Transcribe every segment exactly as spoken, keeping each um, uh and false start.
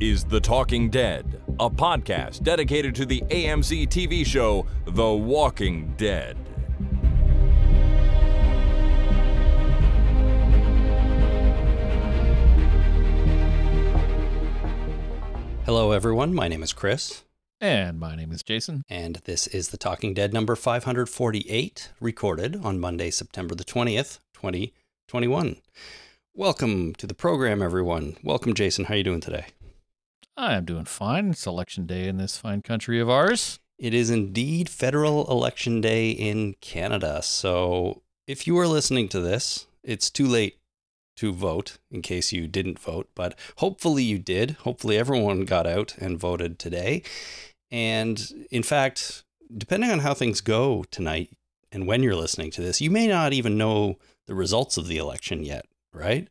is The Talking Dead, a podcast dedicated to the A M C T V show The Walking Dead. Hello everyone, my name is Chris. And my name is Jason. And this is The Talking Dead number five forty-eight, recorded on Monday, September the twentieth, twenty twenty-one. Welcome to the program, everyone. Welcome, Jason. How are you doing today? I am doing fine. It's election day in this fine country of ours. It is indeed federal election day in Canada. So if you are listening to this, it's too late to vote in case you didn't vote, but hopefully you did. Hopefully everyone got out and voted today. And in fact, depending on how things go tonight and when you're listening to this, you may not even know the results of the election yet, right?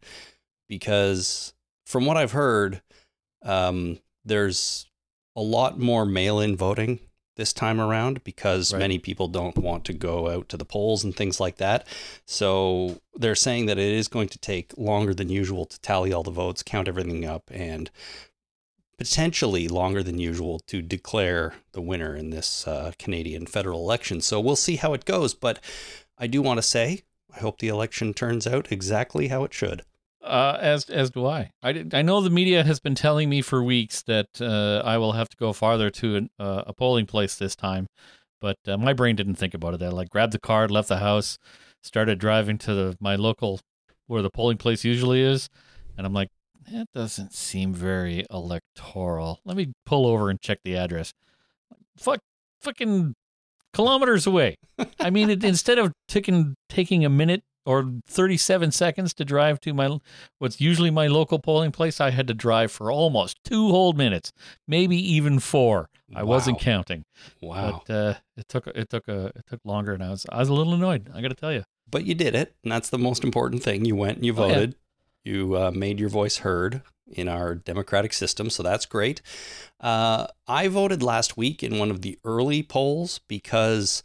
Because from what I've heard, um, there's a lot more mail-in voting this time around because right. many people don't want to go out to the polls and things like that. So they're saying that it is going to take longer than usual to tally all the votes, count everything up, and potentially longer than usual to declare the winner in this uh, Canadian federal election. So we'll see how it goes. But I do want to say, I hope the election turns out exactly how it should. Uh, as as do I. I, did, I know the media has been telling me for weeks that uh, I will have to go farther to an, uh, a polling place this time, but uh, my brain didn't think about it. I like grabbed the car, left the house, started driving to the, my local, where the polling place usually is, and I'm like, that doesn't seem very electoral. Let me pull over and check the address. Fuck, fucking kilometers away. I mean, it, instead of taking taking a minute or thirty-seven seconds to drive to my, what's usually my local polling place, I had to drive for almost two whole minutes, maybe even four. I wow. wasn't counting. Wow. But uh, it took it took a it took longer, and I was I was a little annoyed. I got to tell you. But you did it, and that's the most important thing. You went and you voted. Oh, yeah. You uh, made your voice heard in our democratic system, so that's great. Uh, I voted last week in one of the early polls because,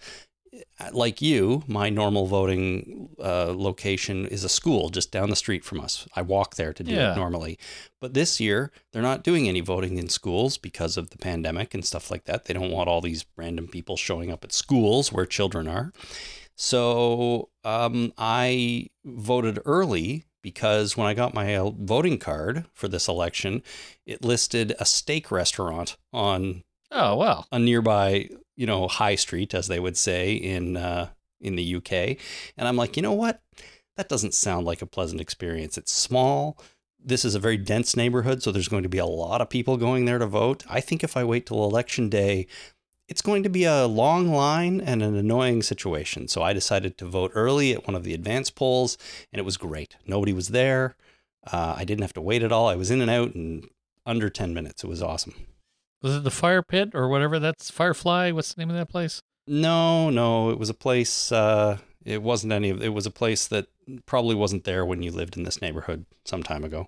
like you, my normal voting uh, location is a school just down the street from us. I walk there to do yeah. it normally. But this year, they're not doing any voting in schools because of the pandemic and stuff like that. They don't want all these random people showing up at schools where children are. So um, I voted early because when I got my voting card for this election, it listed a steak restaurant on oh wow a nearby, you know, high street, as they would say in uh, in the U K. And I'm like, you know what? That doesn't sound like a pleasant experience. It's small. This is a very dense neighborhood, so there's going to be a lot of people going there to vote. I think if I wait till election day, it's going to be a long line and an annoying situation. So I decided to vote early at one of the advance polls, and it was great. Nobody was there. Uh, I didn't have to wait at all. I was in and out in under ten minutes. It was awesome. Was it the Fire Pit or whatever? That's Firefly. What's the name of that place? No, no. It was a place. Uh, it wasn't any of it. Was a place that probably wasn't there when you lived in this neighborhood some time ago.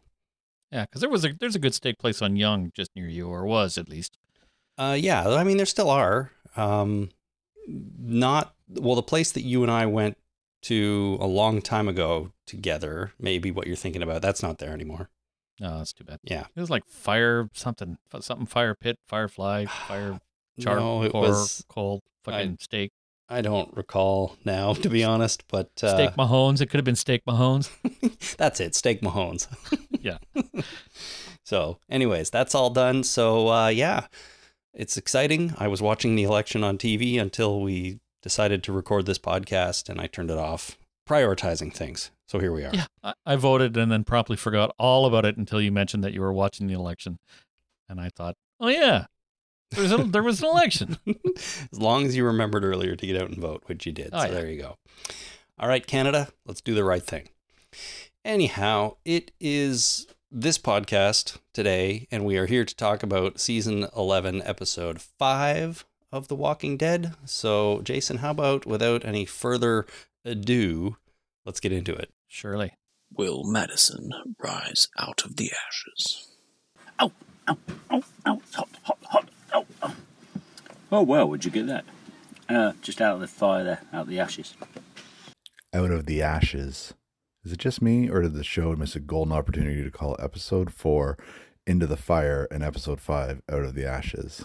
Yeah, because there was a there's a good steak place on Young just near you, or was at least. Uh, yeah. I mean, there still are. Um, not well. The place that you and I went to a long time ago together, maybe what you're thinking about, that's not there anymore. No, that's too bad. Yeah. It was like fire something, something fire pit, firefly, fire charcoal, no, it was cold, fucking I, steak. I don't recall now, to be honest, but. Uh, Steak Mahones. It could have been Steak Mahones. That's it. Steak Mahones. Yeah. So anyways, that's all done. So uh, yeah, it's exciting. I was watching the election on T V until we decided to record this podcast and I turned it off. Prioritizing things. So here we are. Yeah, I, I voted and then promptly forgot all about it until you mentioned that you were watching the election. And I thought, oh yeah, there was, a, there was an election. As long as you remembered earlier to get out and vote, which you did. Oh, so yeah. There you go. All right, Canada, let's do the right thing. Anyhow, it is this podcast today, and we are here to talk about season eleven, episode five of The Walking Dead. So Jason, how about without any further ado, let's get into it. Surely. Will Madison rise out of the ashes? Ow, ow, ow, ow, hot, hot, hot, ow, ow. Oh, well, where'd you get that? Uh, just out of the fire there, out of the ashes. Out of the ashes. Is it just me, or did the show miss a golden opportunity to call episode four Into the Fire, and episode five, Out of the Ashes.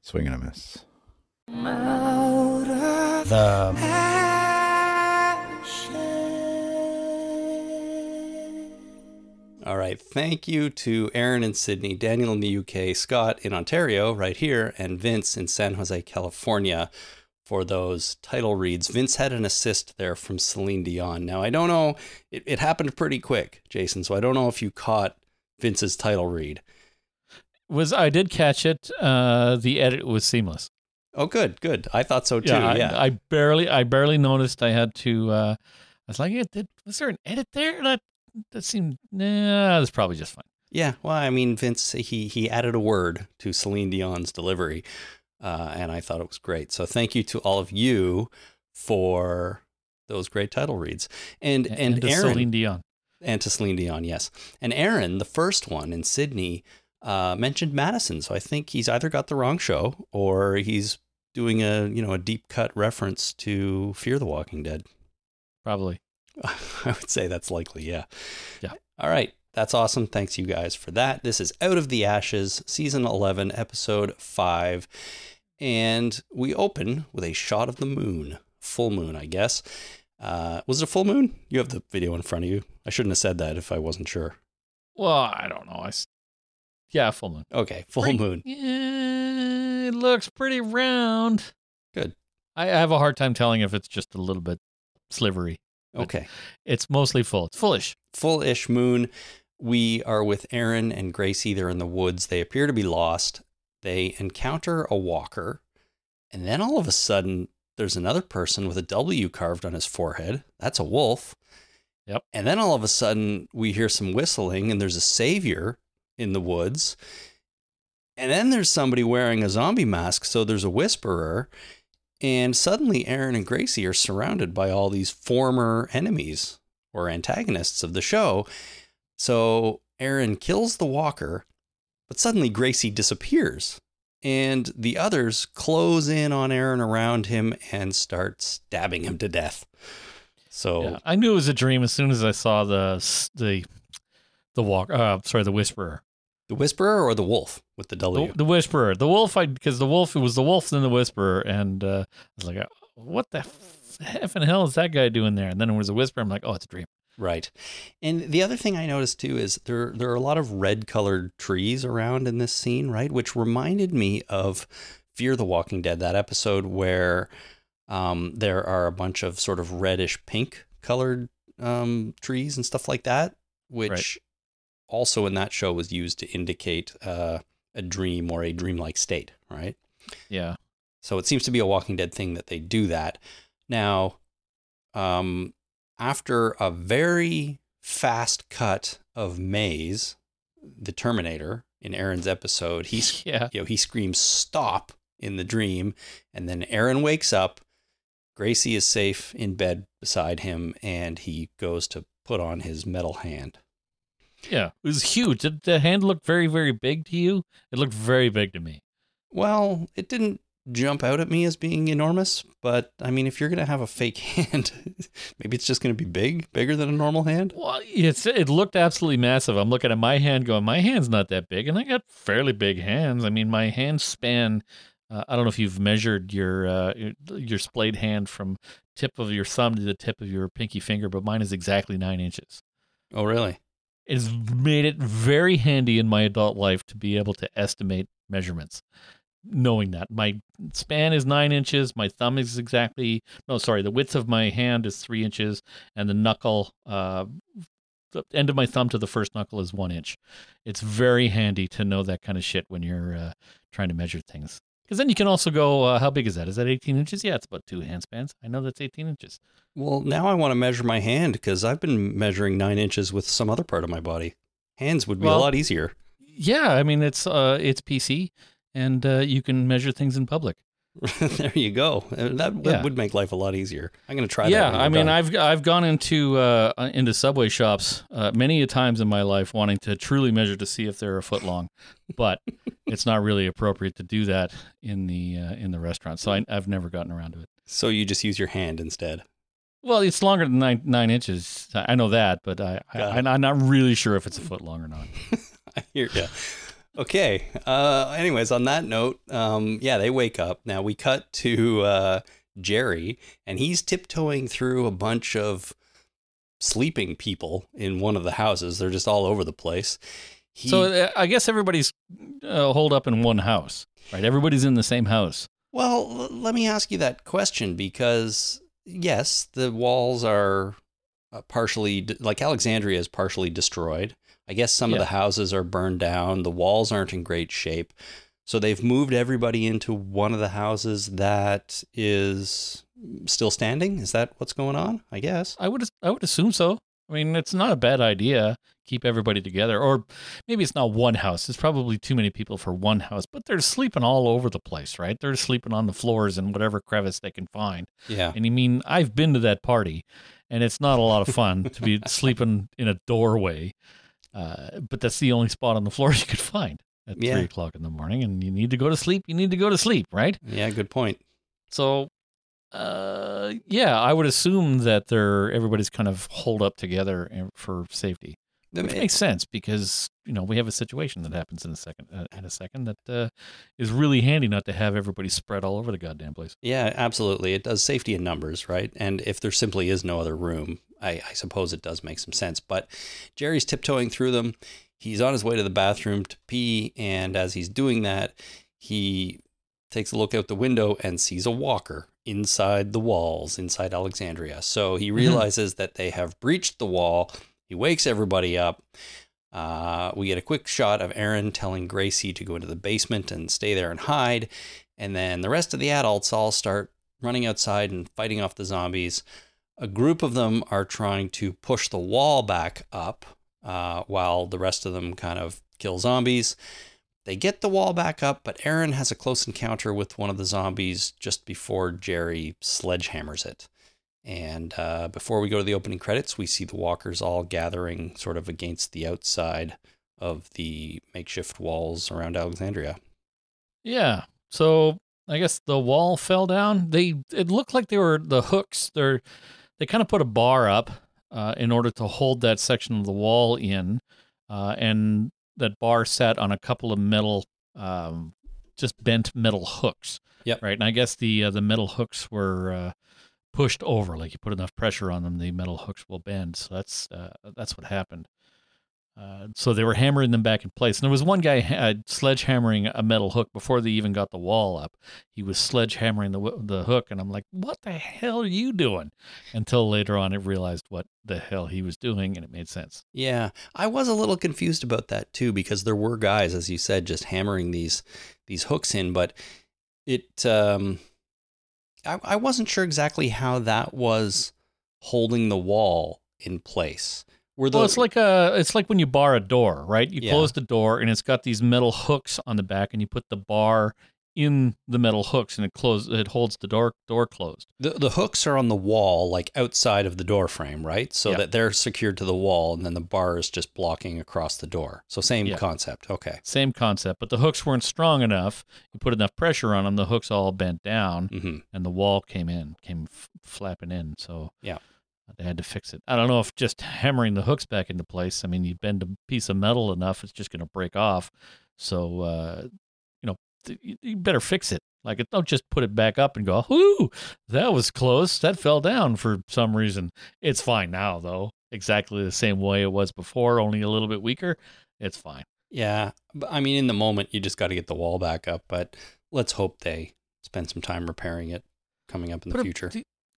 Swing and a miss. The ashes. All right. Thank you to Aaron in Sydney, Daniel in the U K, Scott in Ontario, right here, and Vince in San Jose, California, for those title reads. Vince had an assist there from Celine Dion. Now, I don't know, it, it happened pretty quick, Jason, so I don't know if you caught Vince's title read. Was I did catch it. Uh, the edit was seamless. Oh, good, good. I thought so too. Yeah, I, yeah. I barely, I barely noticed. I had to. Uh, I was like, yeah, did, was there an edit there? That that seemed. Nah, that's probably just fine. Yeah. Well, I mean, Vince, he he added a word to Celine Dion's delivery, uh, and I thought it was great. So thank you to all of you for those great title reads. And and, and, and to Aaron, Celine Dion. And to Celine Dion, yes. And Aaron, the first one in Sydney, uh, mentioned Madison. So I think he's either got the wrong show or he's doing a, you know, a deep cut reference to Fear the Walking Dead. Probably. I would say that's likely. Yeah. Yeah. All right. That's awesome. Thanks you guys for that. This is Out of the Ashes, season eleven, episode five. And we open with a shot of the moon, full moon, I guess. Uh, was it a full moon? You have the video in front of you. I shouldn't have said that if I wasn't sure. Well, I don't know. I, yeah, full moon. Okay, full pretty, moon. Yeah, it looks pretty round. Good. I, I have a hard time telling if it's just a little bit slivery. Okay. It's mostly full. It's fullish. Fullish moon. We are with Aaron and Gracie. They're in the woods. They appear to be lost. They encounter a walker. And then all of a sudden, there's another person with a W carved on his forehead. That's a wolf. Yep. And then all of a sudden we hear some whistling and there's a savior in the woods. And then there's somebody wearing a zombie mask. So there's a whisperer. And suddenly Aaron and Gracie are surrounded by all these former enemies or antagonists of the show. So Aaron kills the walker, but suddenly Gracie disappears. And the others close in on Aaron around him and start stabbing him to death. So yeah, I knew it was a dream as soon as I saw the the the walk. Uh, sorry, the whisperer, the whisperer or the wolf with the W. The, the whisperer, the wolf. I because the wolf it was the wolf then the whisperer, and uh, I was like, what the effing hell is that guy doing there? And then it was a whisper. I'm like, oh, it's a dream. Right. And the other thing I noticed, too, is there there are a lot of red colored trees around in this scene, right? Which reminded me of Fear the Walking Dead, that episode where um, there are a bunch of sort of reddish pink colored um, trees and stuff like that, which right. also in that show was used to indicate uh, a dream or a dreamlike state, right? Yeah. So it seems to be a Walking Dead thing that they do that. Now, um. After a very fast cut of Maze, the Terminator, in Aaron's episode, he yeah. you know, he screams stop in the dream, and then Aaron wakes up. Gracie is safe in bed beside him, and he goes to put on his metal hand. Yeah, it was huge. Did the hand look very, very big to you? It looked very big to me. Well, it didn't jump out at me as being enormous, but I mean, if you're going to have a fake hand, maybe it's just going to be big, bigger than a normal hand. Well, it's, it looked absolutely massive. I'm looking at my hand going, my hand's not that big, and I got fairly big hands. I mean, my hand span, uh, I don't know if you've measured your, uh, your, your splayed hand from tip of your thumb to the tip of your pinky finger, but mine is exactly nine inches. Oh, really? It's made it very handy in my adult life to be able to estimate measurements. Knowing that my span is nine inches, my thumb is exactly no, sorry, the width of my hand is three inches, and the knuckle, uh, the end of my thumb to the first knuckle is one inch. It's very handy to know that kind of shit when you're uh, trying to measure things, because then you can also go, uh, how big is that? Is that eighteen inches? Yeah, it's about two hand spans. I know that's eighteen inches. Well, now I want to measure my hand because I've been measuring nine inches with some other part of my body. Hands would be well, a lot easier. Yeah, I mean it's uh, it's P C. And uh, you can measure things in public. There you go. That, that yeah. would make life a lot easier. I'm going to try yeah, that. Yeah, I mean, done. I've I've gone into uh, into Subway shops uh, many a times in my life wanting to truly measure to see if they're a foot long, but it's not really appropriate to do that in the uh, in the restaurant. So I, I've never gotten around to it. So you just use your hand instead. Well, it's longer than nine, nine inches. I know that, but I, I, I'm not really sure if it's a foot long or not. I hear you. Okay. Uh, anyways, on that note, um, yeah, they wake up. Now we cut to uh, Jerry, and he's tiptoeing through a bunch of sleeping people in one of the houses. They're just all over the place. He, so I guess everybody's uh, holed up in one house, right? Everybody's in the same house. Well, l- let me ask you that question, because yes, the walls are uh, partially, de- like Alexandria is partially destroyed. I guess some yeah. of the houses are burned down. The walls aren't in great shape. So they've moved everybody into one of the houses that is still standing. Is that what's going on? I guess. I would I would assume so. I mean, it's not a bad idea. Keep everybody together. Or maybe it's not one house. There's probably too many people for one house, but they're sleeping all over the place, right? They're sleeping on the floors and whatever crevice they can find. Yeah. And you mean, I've been to that party, and it's not a lot of fun to be sleeping in a doorway. Uh, but that's the only spot on the floor you could find at yeah. three o'clock in the morning, and you need to go to sleep. You need to go to sleep, right? Yeah, good point. So, uh, yeah, I would assume that they're everybody's kind of holed up together for safety, which it, makes sense because you know we have a situation that happens in a second, uh, in a second that uh, is really handy not to have everybody spread all over the goddamn place. Yeah, absolutely. It does safety in numbers, right? And if there simply is no other room. I, I suppose it does make some sense, but Jerry's tiptoeing through them. He's on his way to the bathroom to pee, and as he's doing that, he takes a look out the window and sees a walker inside the walls, inside Alexandria. So he realizes mm-hmm. that they have breached the wall. He wakes everybody up. Uh, we get a quick shot of Aaron telling Gracie to go into the basement and stay there and hide, and then the rest of the adults all start running outside and fighting off the zombies. A group of them are trying to push the wall back up uh, while the rest of them kind of kill zombies. They get the wall back up, but Aaron has a close encounter with one of the zombies just before Jerry sledgehammers it. And uh, before we go to the opening credits, we see the walkers all gathering sort of against the outside of the makeshift walls around Alexandria. Yeah, so I guess the wall fell down. They It looked like they were the hooks. They're... They kind of put a bar up uh, in order to hold that section of the wall in, uh, and that bar sat on a couple of metal, um, just bent metal hooks. Yep. Right, and I guess the uh, the metal hooks were uh, pushed over. Like you put enough pressure on them, the metal hooks will bend. So that's uh, that's what happened. Uh, so they were hammering them back in place. And there was one guy uh, sledgehammering a metal hook before they even got the wall up. He was sledgehammering the the hook, and I'm like, what the hell are you doing? Until later on, I realized what the hell he was doing, and it made sense. Yeah, I was a little confused about that, too, because there were guys, as you said, just hammering these these hooks in, but it um, I, I wasn't sure exactly how that was holding the wall in place. Those... Well, it's like a, it's like when you bar a door, right? You yeah. close the door, and it's got these metal hooks on the back, and you put the bar in the metal hooks, and it closes, it holds the door door closed. The the hooks are on the wall, like outside of the door frame, right? So yeah. that they're secured to the wall, and then the bar is just blocking across the door. So same yeah. concept, okay? Same concept, but the hooks weren't strong enough. You put enough pressure on them, the hooks all bent down, mm-hmm. and the wall came in, came f- flapping in. So yeah. They had to fix it. I don't know if just hammering the hooks back into place. I mean, you bend a piece of metal enough, it's just going to break off. So, uh, you know, th- you better fix it. Like, don't just put it back up and go, "Ooh, that was close. That fell down for some reason." It's fine now, though. Exactly the same way it was before, only a little bit weaker. It's fine. Yeah. I mean, in the moment, you just got to get the wall back up. But let's hope they spend some time repairing it coming up in the future.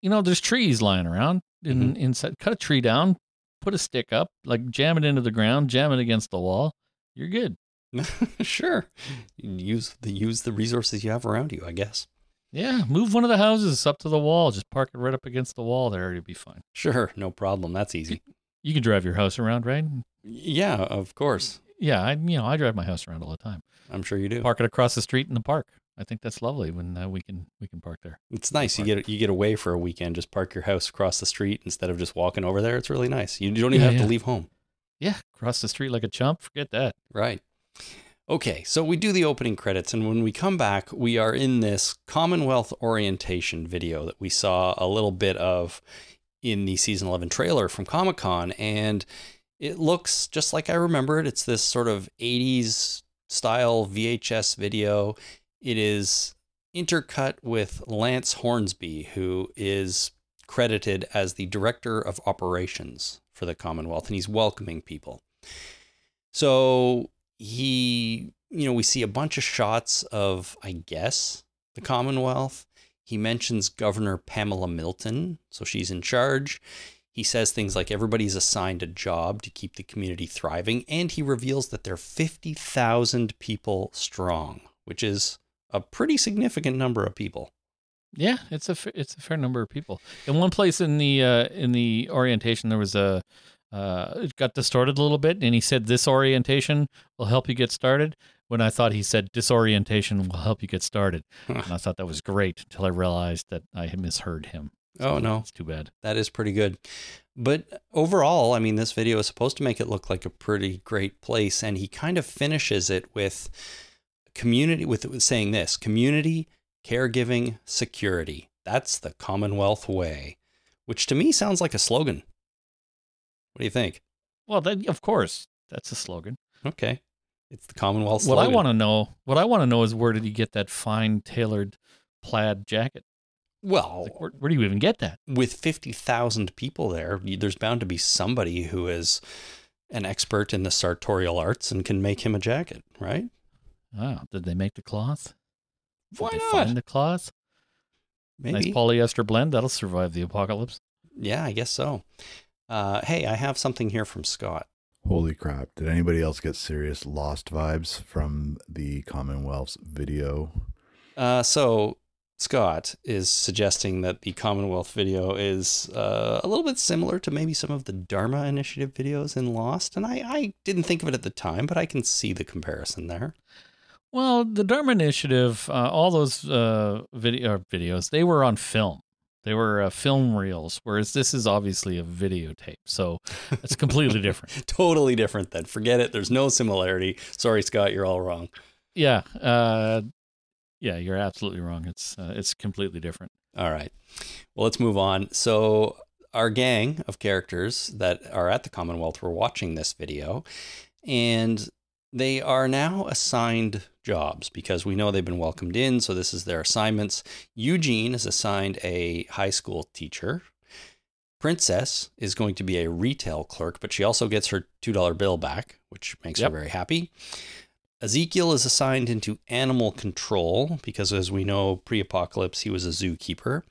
You know, there's trees lying around. In, mm-hmm. inside, cut a tree down, put a stick up, like jam it into the ground, jam it against the wall. You're good. Sure. Use the use the resources you have around you, I guess. Yeah, move one of the houses up to the wall. Just park it right up against the wall there. You'll be fine. Sure, no problem. That's easy. You, you can drive your house around, right? Yeah, of course. Yeah, I you know I drive my house around all the time. I'm sure you do. Park it across the street in the park. I think that's lovely when uh, we can we can park there. It's nice. You get you get away for a weekend. Just park your house across the street instead of just walking over there. It's really nice. You don't even yeah, have yeah. to leave home. Yeah, cross the street like a chump. Forget that. Right. Okay, so we do the opening credits, and when we come back, we are in this Commonwealth orientation video that we saw a little bit of in the Season eleven trailer from Comic-Con, and It looks just like I remember it. It's this sort of eighties style V H S video. It is intercut with Lance Hornsby, who is credited as the director of operations for the Commonwealth, and he's welcoming people. So he, you know, we see a bunch of shots of, I guess, the Commonwealth. He mentions Governor Pamela Milton, so she's in charge. He says things like everybody's assigned a job to keep the community thriving, and he reveals that they're fifty thousand people strong, which is a pretty significant number of people. Yeah, it's a it's a fair number of people. In one place in the uh, in the orientation, there was a uh, it got distorted a little bit, and he said this orientation will help you get started. When I thought he said disorientation will help you get started, huh. And I thought that was great until I realized that I had misheard him. So oh no, it's too bad. That is pretty good, but overall, I mean, this video is supposed to make it look like a pretty great place, and he kind of finishes it with community with saying this: community, caregiving, security. That's the Commonwealth way, which to me sounds like a slogan. What do you think? Well, that, of course, that's a slogan. Okay. It's the Commonwealth slogan. What I want to know, what I want to know is where did he get that fine tailored plaid jacket? Well, like, where, where do you even get that? With fifty thousand people there, there's bound to be somebody who is an expert in the sartorial arts and can make him a jacket, right? Oh, did they make the cloth? Did Why they not? Find the cloth? Maybe. Nice polyester blend. That'll survive the apocalypse. Yeah, I guess so. Uh, hey, I have something here from Scott. Holy crap. Did anybody else get serious Lost vibes from the Commonwealth's video? Uh, so Scott is suggesting that the Commonwealth video is uh, a little bit similar to maybe some of the Dharma Initiative videos in Lost. And I, I didn't think of it at the time, but I can see the comparison there. Well, the Dharma Initiative, uh, all those uh, video videos, they were on film. They were uh, film reels, whereas this is obviously a videotape. So it's completely different. Totally different then. Forget it. There's no similarity. Sorry, Scott, you're all wrong. Yeah. Uh, yeah, you're absolutely wrong. It's uh, it's completely different. All right. Well, let's move on. So our gang of characters that are at the Commonwealth were watching this video, and they are now assigned jobs because we know they've been welcomed in. So this is their assignments. Eugene is assigned a high school teacher. Princess is going to be a retail clerk, but she also gets her two dollar bill back, which makes yep. her very happy. Ezekiel is assigned into animal control because, as we know, pre-apocalypse, he was a zookeeper.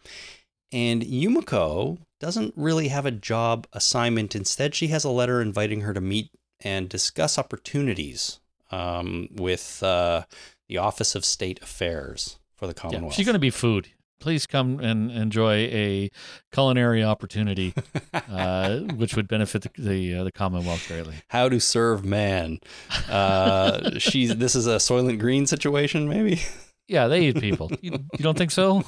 And Yumiko doesn't really have a job assignment. Instead, she has a letter inviting her to meet and discuss opportunities um, with uh, the Office of State Affairs for the Commonwealth. Yeah, she's going to be food. Please come and enjoy a culinary opportunity, uh, which would benefit the the, uh, the Commonwealth greatly. How to serve man. Uh, she's this is a Soylent Green situation, maybe? Yeah, they eat people. You, you don't think so?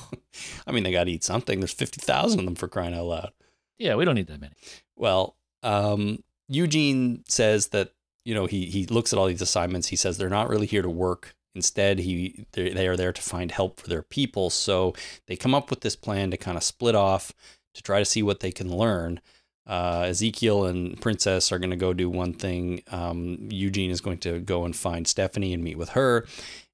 I mean, they got to eat something. There's fifty thousand of them, for crying out loud. Yeah, we don't need that many. Well, um... Eugene says that, you know, he he looks at all these assignments. He says they're not really here to work. Instead, he they are there to find help for their people. So they come up with this plan to kind of split off to try to see what they can learn. Uh, Ezekiel and Princess are going to go do one thing. Um, Eugene is going to go and find Stephanie and meet with her.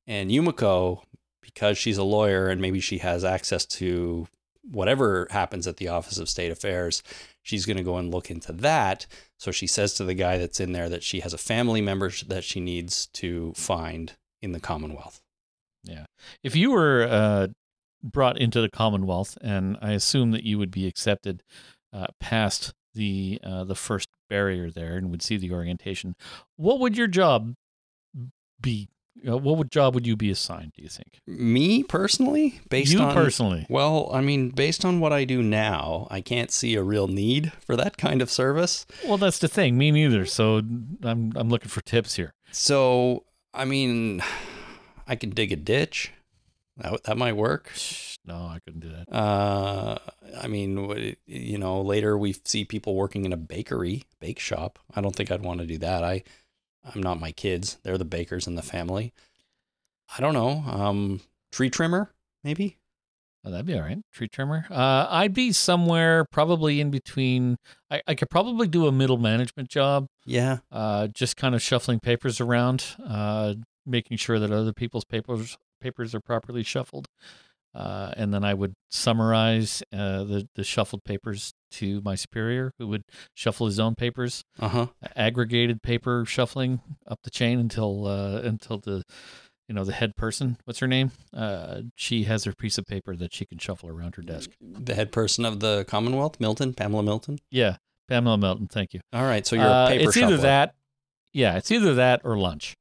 And Yumiko, because she's a lawyer and maybe she has access to whatever happens at the Office of State Affairs, she's going to go and look into that. So she says to the guy that's in there that she has a family member that she needs to find in the Commonwealth. Yeah. If you were uh, brought into the Commonwealth, and I assume that you would be accepted uh, past the uh, the first barrier there and would see the orientation, what would your job be? Uh, what would job would you be assigned, do you think? Me personally? Based you on, personally? Well, I mean, based on what I do now, I can't see a real need for that kind of service. Well, that's the thing. Me neither. So I'm I'm looking for tips here. So, I mean, I could dig a ditch. That, that might work. No, I couldn't do that. Uh, I mean, you know, later we see people working in a bakery, bake shop. I don't think I'd want to do that. I... I'm not my kids. They're the bakers in the family. I don't know. Um, tree trimmer, maybe? Oh, that'd be all right. Tree trimmer. Uh, I'd be somewhere probably in between. I, I could probably do a middle management job. Yeah. Uh, just kind of shuffling papers around, uh, making sure that other people's papers papers are properly shuffled. Uh, and then I would summarize uh, the, the shuffled papers to my superior, who would shuffle his own papers. Uh-huh. Aggregated paper shuffling up the chain until uh, until the... You know, the head person, what's her name? Uh, she has her piece of paper that she can shuffle around her desk. The head person of the Commonwealth, Milton, Pamela Milton? Yeah, Pamela Milton, thank you. All right, so you're uh, a paper it's shuffler. It's either that, yeah, it's either that or lunch.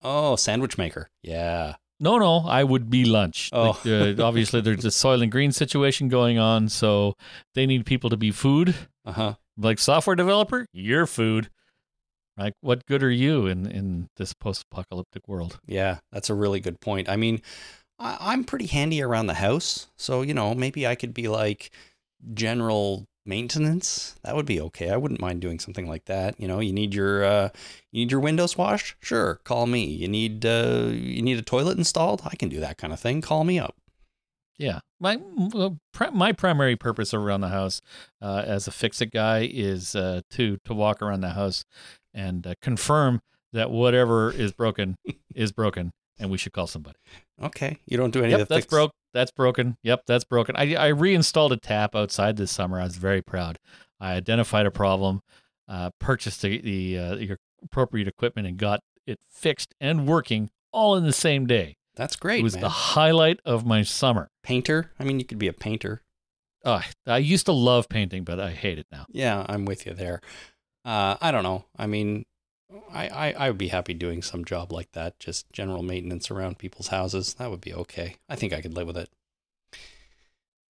Oh, sandwich maker, yeah. No, no, I would be lunch. Oh. Like, uh, obviously, there's a Soylent Green situation going on, so they need people to be food. Uh-huh. Like software developer, you're food. Like, what good are you in, in this post-apocalyptic world? Yeah, that's a really good point. I mean, I, I'm pretty handy around the house. So, you know, maybe I could be like general maintenance. That would be okay. I wouldn't mind doing something like that. You know, you need your uh, you need your windows washed? Sure, call me. You need uh, you need a toilet installed? I can do that kind of thing. Call me up. Yeah. My my primary purpose around the house uh, as a fix-it guy is uh, to to walk around the house and uh, confirm that whatever is broken is broken, and we should call somebody. Okay. You don't do any yep, of the that's fix- broke. That's broken. Yep, that's broken. I, I reinstalled a tap outside this summer. I was very proud. I identified a problem, uh, purchased the, the, uh, the appropriate equipment, and got it fixed and working all in the same day. That's great, man. It was man. the highlight of my summer. Painter? I mean, you could be a painter. Uh, I used to love painting, but I hate it now. Yeah, I'm with you there. Uh, I don't know. I mean, I, I, I would be happy doing some job like that. Just general maintenance around people's houses. That would be okay. I think I could live with it.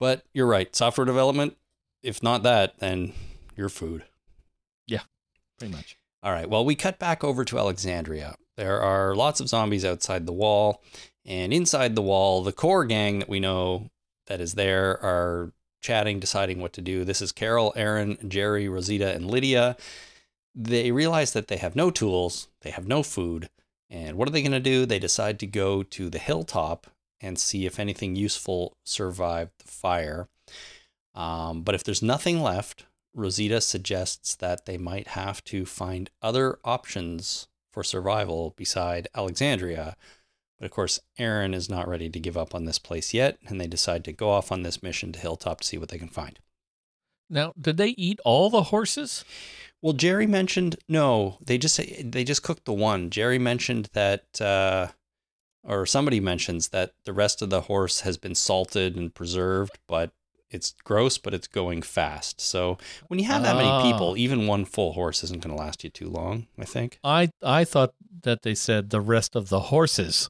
But you're right. Software development, if not that, then you're food. Yeah, pretty much. All right. Well, we cut back over to Alexandria. There are lots of zombies outside the wall. And inside the wall, the core gang that we know that is there are chatting, deciding what to do. This is Carol, Aaron, Jerry, Rosita, and Lydia. They realize that they have no tools, they have no food, and what are they going to do? They decide to go to the hilltop and see if anything useful survived the fire. Um, but if there's nothing left, Rosita suggests that they might have to find other options for survival beside Alexandria. But of course, Aaron is not ready to give up on this place yet, and they decide to go off on this mission to Hilltop to see what they can find. Now, did they eat all the horses? Well, Jerry mentioned, no, they just they just cooked the one. Jerry mentioned that, uh, or somebody mentions that the rest of the horse has been salted and preserved, but it's gross, but it's going fast. So when you have that many people, even one full horse isn't going to last you too long, I think. I, I thought that they said the rest of the horses.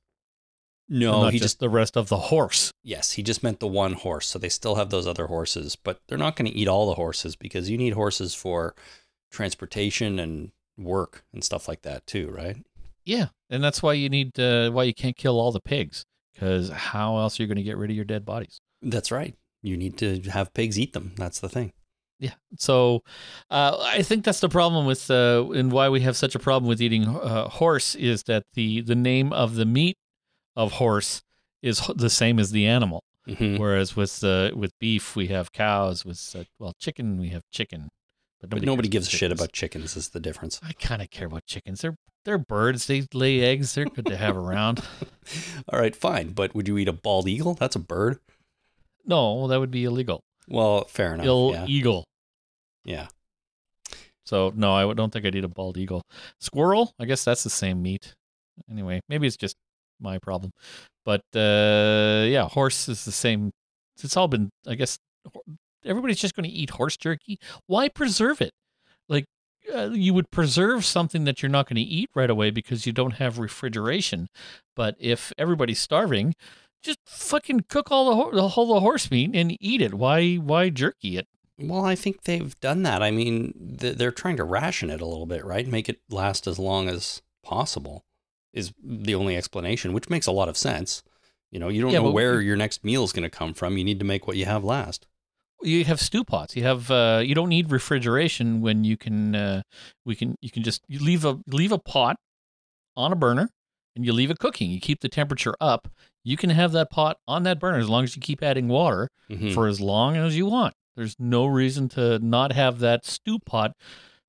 No, not he just, just the rest of the horse. Yes, he just meant the one horse. So they still have those other horses, but they're not going to eat all the horses because you need horses for transportation and work and stuff like that too, right? Yeah, and that's why you need uh, why you can't kill all the pigs, because how else are you going to get rid of your dead bodies? That's right. You need to have pigs eat them. That's the thing. Yeah. So uh, I think that's the problem with uh, and why we have such a problem with eating uh, horse is that the the name of the meat of horse is the same as the animal. Mm-hmm. Whereas with uh, with beef, we have cows. With, uh, well, chicken, we have chicken. But nobody, but nobody gives a shit about chickens is the difference. I kind of care about chickens. They're they're birds. They lay eggs. They're good to have around. All right, fine. But would you eat a bald eagle? That's a bird. No, that would be illegal. Well, fair enough. Ill yeah. eagle. Yeah. So, no, I don't think I'd eat a bald eagle. Squirrel? I guess that's the same meat. Anyway, maybe it's just my problem, but uh yeah horse is the same. It's all been, I guess everybody's just going to eat horse jerky. Why preserve it? Like uh, you would preserve something that you're not going to eat right away because you don't have refrigeration. But if everybody's starving, just fucking cook all the, ho- the whole the horse meat and eat it. Why why jerky it? Well, I think they've done that. I mean, they're trying to ration it a little bit, right? Make it last as long as possible is the only explanation, which makes a lot of sense. You know, you don't yeah, know where your next meal is going to come from. You need to make what you have last. You have stew pots. You have uh, you don't need refrigeration when you can. Uh, we can you can just you leave a leave a pot on a burner and you leave it cooking. You keep the temperature up. You can have that pot on that burner as long as you keep adding water mm-hmm. for as long as you want. There's no reason to not have that stew pot.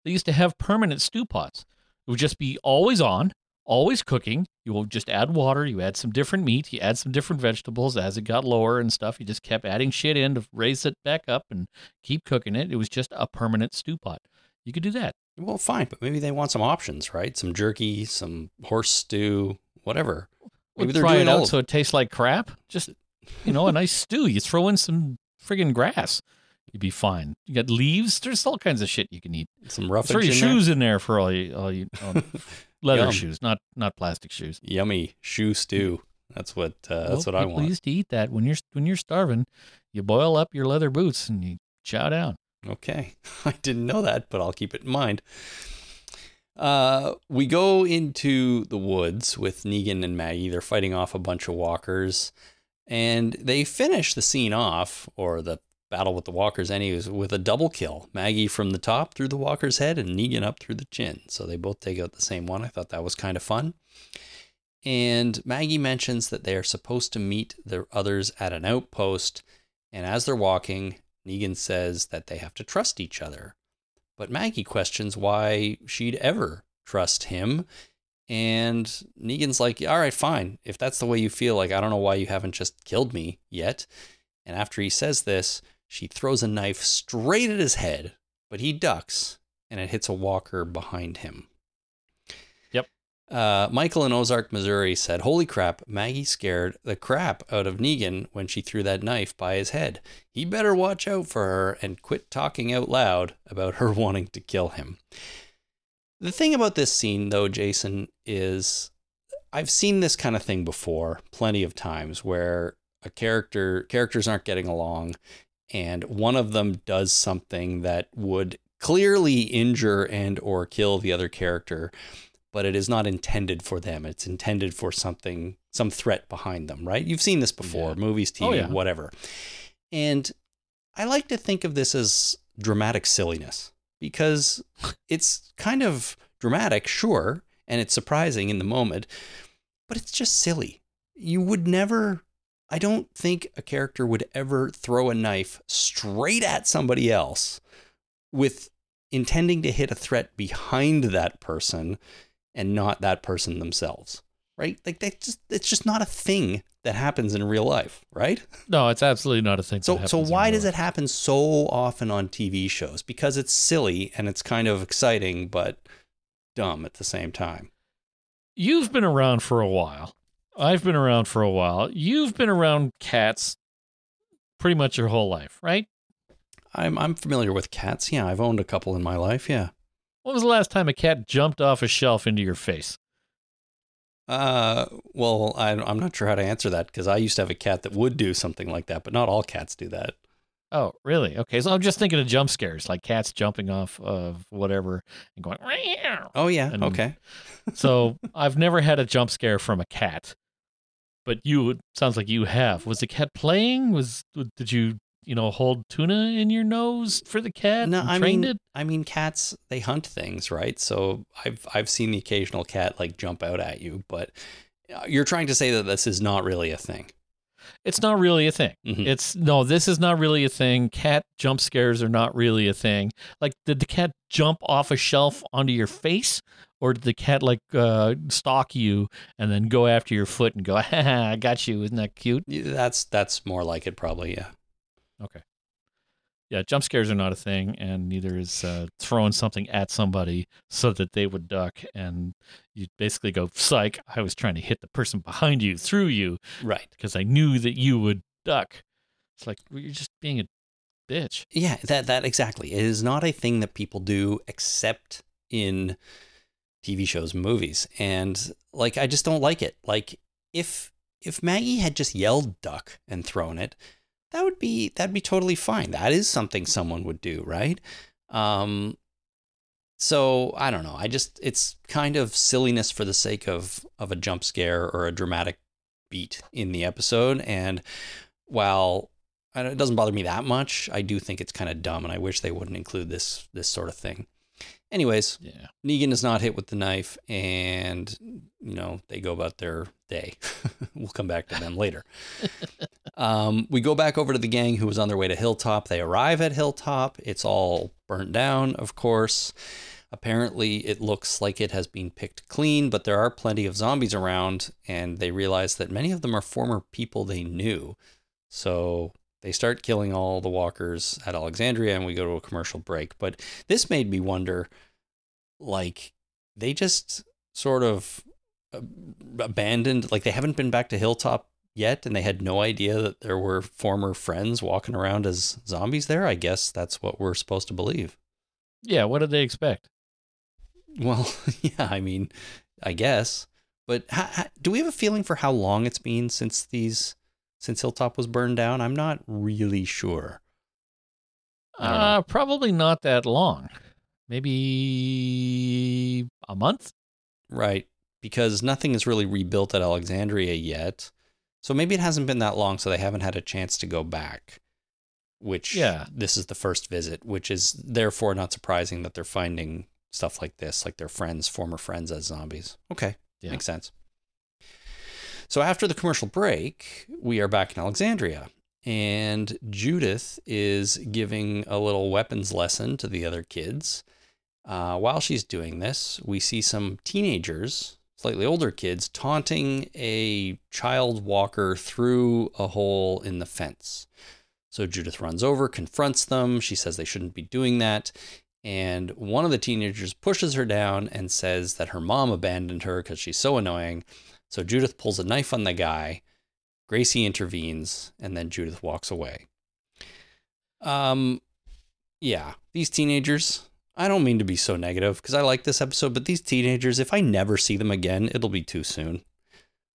They used to have permanent stew pots. It would just be always on, always cooking. You will just add water. You add some different meat. You add some different vegetables as it got lower and stuff. You just kept adding shit in to raise it back up and keep cooking it. It was just a permanent stew pot. You could do that. Well, fine, but maybe they want some options, right? Some jerky, some horse stew, whatever. Maybe we'll they're try doing it out so it tastes like crap. Just, you know, a nice stew. You throw in some friggin' grass. You'd be fine. You got leaves. There's all kinds of shit you can eat. Some roughage. Throw your in shoes there. in there for all you, all you all leather Yum. shoes, not not plastic shoes. Yummy shoe stew. That's what uh, that's well, what I want. People used to eat that when you're when you're starving. You boil up your leather boots and you chow down. Okay, I didn't know that, but I'll keep it in mind. Uh, we go into the woods with Negan and Maggie. They're fighting off a bunch of walkers, and they finish the scene off, or the battle with the walkers anyways, with a double kill. Maggie from the top through the walker's head and Negan up through the chin. So they both take out the same one. I thought that was kind of fun. And Maggie mentions that they are supposed to meet the others at an outpost, and as they're walking, Negan says that they have to trust each other. But Maggie questions why she'd ever trust him. And Negan's like, all right, fine. If that's the way you feel, like, I don't know why you haven't just killed me yet. And after he says this, she throws a knife straight at his head, but he ducks and it hits a walker behind him. Yep. Uh, Michael in Ozark, Missouri said, holy crap, Maggie scared the crap out of Negan when she threw that knife by his head. He better watch out for her and quit talking out loud about her wanting to kill him. The thing about this scene, though, Jason, is I've seen this kind of thing before plenty of times where a character characters aren't getting along and one of them does something that would clearly injure and or kill the other character, but it is not intended for them. It's intended for something, some threat behind them, right? You've seen this before, yeah. movies, T V, oh, yeah. whatever. And I like to think of this as dramatic silliness because it's kind of dramatic, sure, and it's surprising in the moment, but it's just silly. You would never... I don't think a character would ever throw a knife straight at somebody else with intending to hit a threat behind that person and not that person themselves, right? Like that just, it's just not a thing that happens in real life, right? No, it's absolutely not a thing. So, that so why does life. it happen so often on T V shows? Because it's silly and it's kind of exciting, but dumb at the same time. You've been around for a while. I've been around for a while. You've been around cats pretty much your whole life, right? I'm I'm familiar with cats. Yeah, I've owned a couple in my life, yeah. When was the last time a cat jumped off a shelf into your face? Uh, well, I, I'm not sure how to answer that because I used to have a cat that would do something like that, but not all cats do that. Oh, really? Okay, so I'm just thinking of jump scares, like cats jumping off of whatever and going, Reow! Oh, yeah, and okay. So I've never had a jump scare from a cat. But you, it sounds like you have. Was the cat playing? Was did you, you know, hold tuna in your nose for the cat? No, I mean, it? I mean, cats, they hunt things, right? So I've I've seen the occasional cat like jump out at you, but you're trying to say that this is not really a thing. It's not really a thing. Mm-hmm. It's no, this is not really a thing. Cat jump scares are not really a thing. Like, did the cat jump off a shelf onto your face? Or did the cat, like, uh, stalk you and then go after your foot and go, ha ha, I got you. Isn't that cute? That's that's more like it, probably, yeah. Okay. Yeah, jump scares are not a thing, and neither is uh, throwing something at somebody so that they would duck, and you basically go, psych, I was trying to hit the person behind you, through you. Right. Because I knew that you would duck. It's like, well, you're just being a bitch. Yeah, that that exactly. It is not a thing that people do except in... T V shows, movies. And like, I just don't like it. Like if, if Maggie had just yelled duck and thrown it, that would be, that'd be totally fine. That is something someone would do. Right. Um, so I don't know. I just, it's kind of silliness for the sake of, of a jump scare or a dramatic beat in the episode. And while I don't, it doesn't bother me that much, I do think it's kind of dumb and I wish they wouldn't include this, this sort of thing. Anyways, yeah. Negan is not hit with the knife, and, you know, they go about their day. We'll come back to them later. Um, we go back over to the gang who was on their way to Hilltop. They arrive at Hilltop. It's all burnt down, of course. Apparently, it looks like it has been picked clean, but there are plenty of zombies around, and they realize that many of them are former people they knew. So they start killing all the walkers at Alexandria, and we go to a commercial break. But this made me wonder, like, they just sort of abandoned, like, they haven't been back to Hilltop yet, and they had no idea that there were former friends walking around as zombies there. I guess that's what we're supposed to believe. Yeah, what did they expect? Well, yeah, I mean, I guess. But how, how, do we have a feeling for how long it's been since these... since Hilltop was burned down? I'm not really sure. Uh, probably not that long. Maybe a month? Right, because nothing is really rebuilt at Alexandria yet. So maybe it hasn't been that long, so they haven't had a chance to go back, which yeah. This is the first visit, which is therefore not surprising that they're finding stuff like this, like their friends, former friends as zombies. Okay, yeah. Makes sense. So after the commercial break, we are back in Alexandria, and Judith is giving a little weapons lesson to the other kids. Uh, while she's doing this, we see some teenagers, slightly older kids, taunting a child walker through a hole in the fence. So Judith runs over, confronts them. She says they shouldn't be doing that. And one of the teenagers pushes her down and says that her mom abandoned her because she's so annoying. So Judith pulls a knife on the guy, Gracie intervenes, and then Judith walks away. Um, yeah, these teenagers, I don't mean to be so negative because I like this episode, but these teenagers, if I never see them again, it'll be too soon.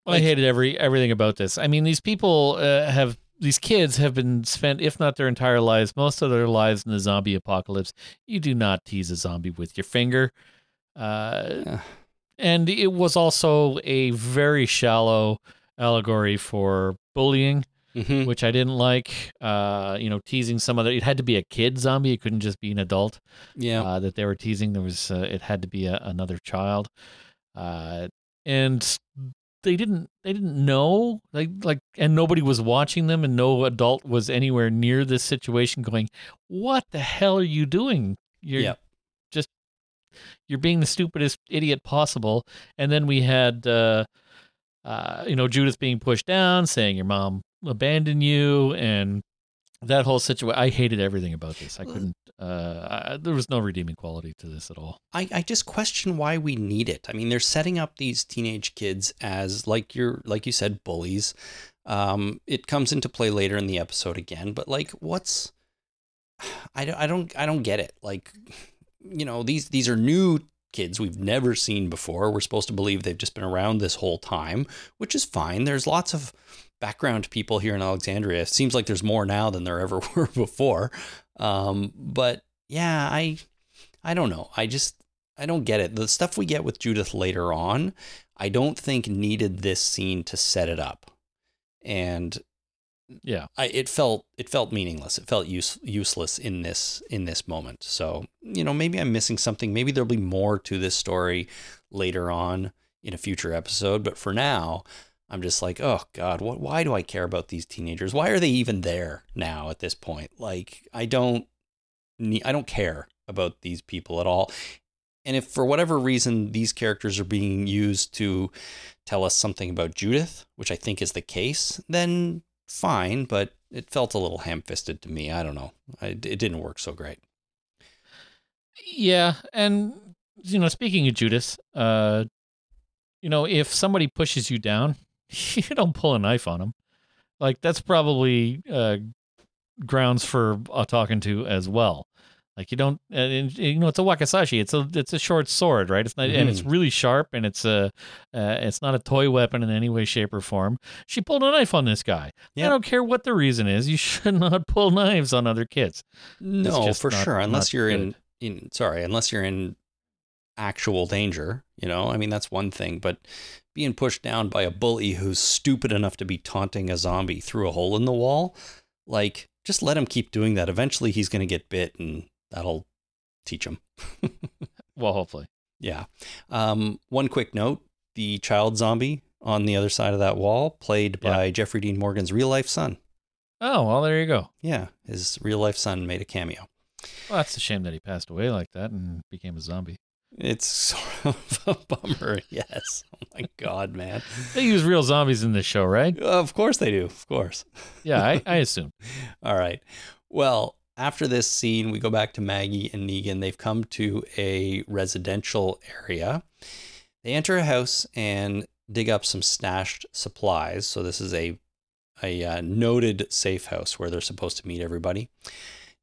Well, like, I hated every everything about this. I mean, these people uh, have, these kids have been spent, if not their entire lives, most of their lives in the zombie apocalypse. You do not tease a zombie with your finger. Uh yeah. And it was also a very shallow allegory for bullying, mm-hmm. which I didn't like. Uh, you know, teasing some other... It had to be a kid zombie. It couldn't just be an adult yeah. uh, that they were teasing. There was uh, It had to be a, another child. Uh, and they didn't They didn't know. Like, like, and nobody was watching them, and no adult was anywhere near this situation going, what the hell are you doing? You're yeah. just... You're being the stupidest idiot possible. And then we had, uh, uh, you know, Judith being pushed down, saying your mom abandoned you, and that whole situation. I hated everything about this. I couldn't. Uh, I, there was no redeeming quality to this at all. I, I just question why we need it. I mean, they're setting up these teenage kids as, like you're, like you said, bullies. Um, it comes into play later in the episode again. But like, what's? I don't. I don't. I don't get it. Like. You know, these these are new kids we've never seen before. We're supposed to believe they've just been around this whole time, which is fine. There's lots of background people here in Alexandria. It seems like there's more now than there ever were before. Um, but yeah, I I don't know. I just, I don't get it. The stuff we get with Judith later on, I don't think needed this scene to set it up. And yeah, I, it felt it felt meaningless. It felt use, useless in this in this moment. So, you know, maybe I'm missing something. Maybe there'll be more to this story later on in a future episode. But for now, I'm just like, oh, God, what? Why do I care about these teenagers? Why are they even there now at this point? Like, I don't need, I don't care about these people at all. And if for whatever reason these characters are being used to tell us something about Judith, which I think is the case, then fine, but it felt a little ham-fisted to me. I don't know. I, it didn't work so great. Yeah, and, you know, speaking of Judas, uh, you know, if somebody pushes you down, you don't pull a knife on them. Like, that's probably uh, grounds for uh, talking to as well. Like, you don't, and, you know, it's a wakizashi. It's a it's a short sword, right? It's not, mm. and it's really sharp, and it's a, uh, it's not a toy weapon in any way, shape, or form. She pulled a knife on this guy. Yep. I don't care what the reason is. You should not pull knives on other kids. No, for not, sure, unless you're in, in sorry, unless you're in actual danger. You know, I mean, that's one thing, but being pushed down by a bully who's stupid enough to be taunting a zombie through a hole in the wall, like, just let him keep doing that. Eventually, he's going to get bit and that'll teach him. Well, hopefully. Yeah. Um, one quick note, the child zombie on the other side of that wall, played by yeah. Jeffrey Dean Morgan's real life son. Oh, well, there you go. Yeah. His real life son made a cameo. Well, that's a shame that he passed away like that and became a zombie. It's sort of a bummer, yes. Oh, my God, man. They use real zombies in this show, right? Of course they do. Of course. Yeah, I, I assume. All right. Well, after this scene, we go back to Maggie and Negan. They've come to a residential area. They enter a house and dig up some stashed supplies. So this is a, a uh, noted safe house where they're supposed to meet everybody.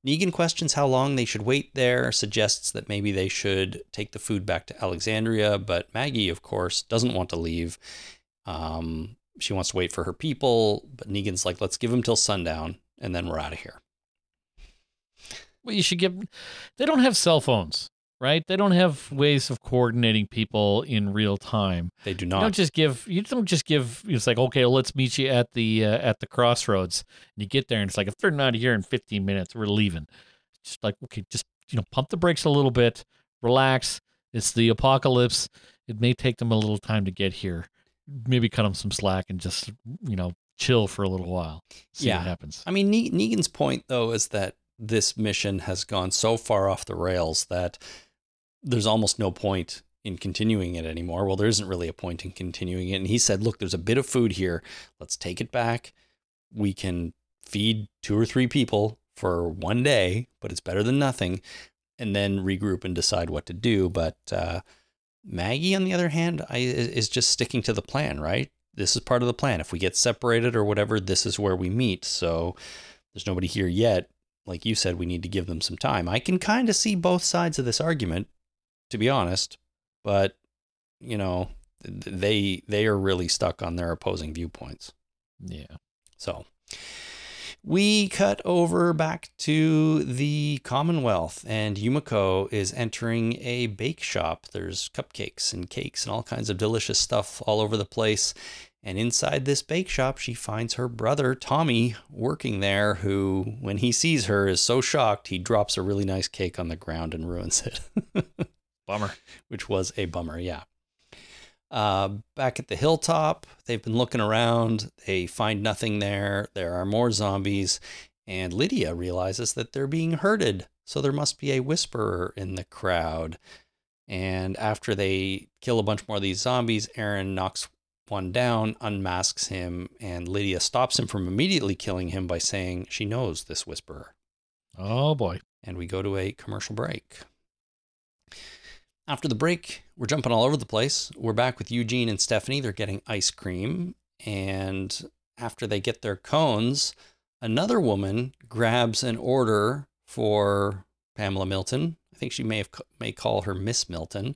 Negan questions how long they should wait there, suggests that maybe they should take the food back to Alexandria, but Maggie, of course, doesn't want to leave. Um, she wants to wait for her people, but Negan's like, let's give them till sundown, and then we're out of here. Well, you should give... They don't have cell phones, right? They don't have ways of coordinating people in real time. They do not. You don't just give... You don't just give... It's like, okay, well, let's meet you at the uh, at the crossroads. And you get there, and it's like, if they're not here in fifteen minutes, we're leaving. It's just like, okay, just, you know, pump the brakes a little bit, relax. It's the apocalypse. It may take them a little time to get here. Maybe cut them some slack and just, you know, chill for a little while. See yeah. what happens. I mean, ne- Negan's point, though, is that this mission has gone so far off the rails that there's almost no point in continuing it anymore. Well, there isn't really a point in continuing it. And he said, look, there's a bit of food here. Let's take it back. We can feed two or three people for one day, but it's better than nothing. And then regroup and decide what to do. But uh, Maggie, on the other hand, I, is just sticking to the plan, right? This is part of the plan. If we get separated or whatever, this is where we meet. So there's nobody here yet. Like you said, we need to give them some time. I can kind of see both sides of this argument, to be honest, but, you know, they they are really stuck on their opposing viewpoints. Yeah. So we cut over back to the Commonwealth, and Yumiko is entering a bake shop. There's cupcakes and cakes and all kinds of delicious stuff all over the place. And inside this bake shop, she finds her brother, Tommy, working there, who, when he sees her, is so shocked, he drops a really nice cake on the ground and ruins it. Bummer. Which was a bummer, yeah. Uh, back at the hilltop, they've been looking around. They find nothing there. There are more zombies. And Lydia realizes that they're being herded. So there must be a whisperer in the crowd. And after they kill a bunch more of these zombies, Aaron knocks one down, unmasks him, and Lydia stops him from immediately killing him by saying she knows this whisperer. Oh boy. And we go to a commercial break. After the break, we're jumping all over the place. We're back with Eugene and Stephanie. They're getting ice cream. And after they get their cones, another woman grabs an order for Pamela Milton. I think she may have may call her Miss Milton.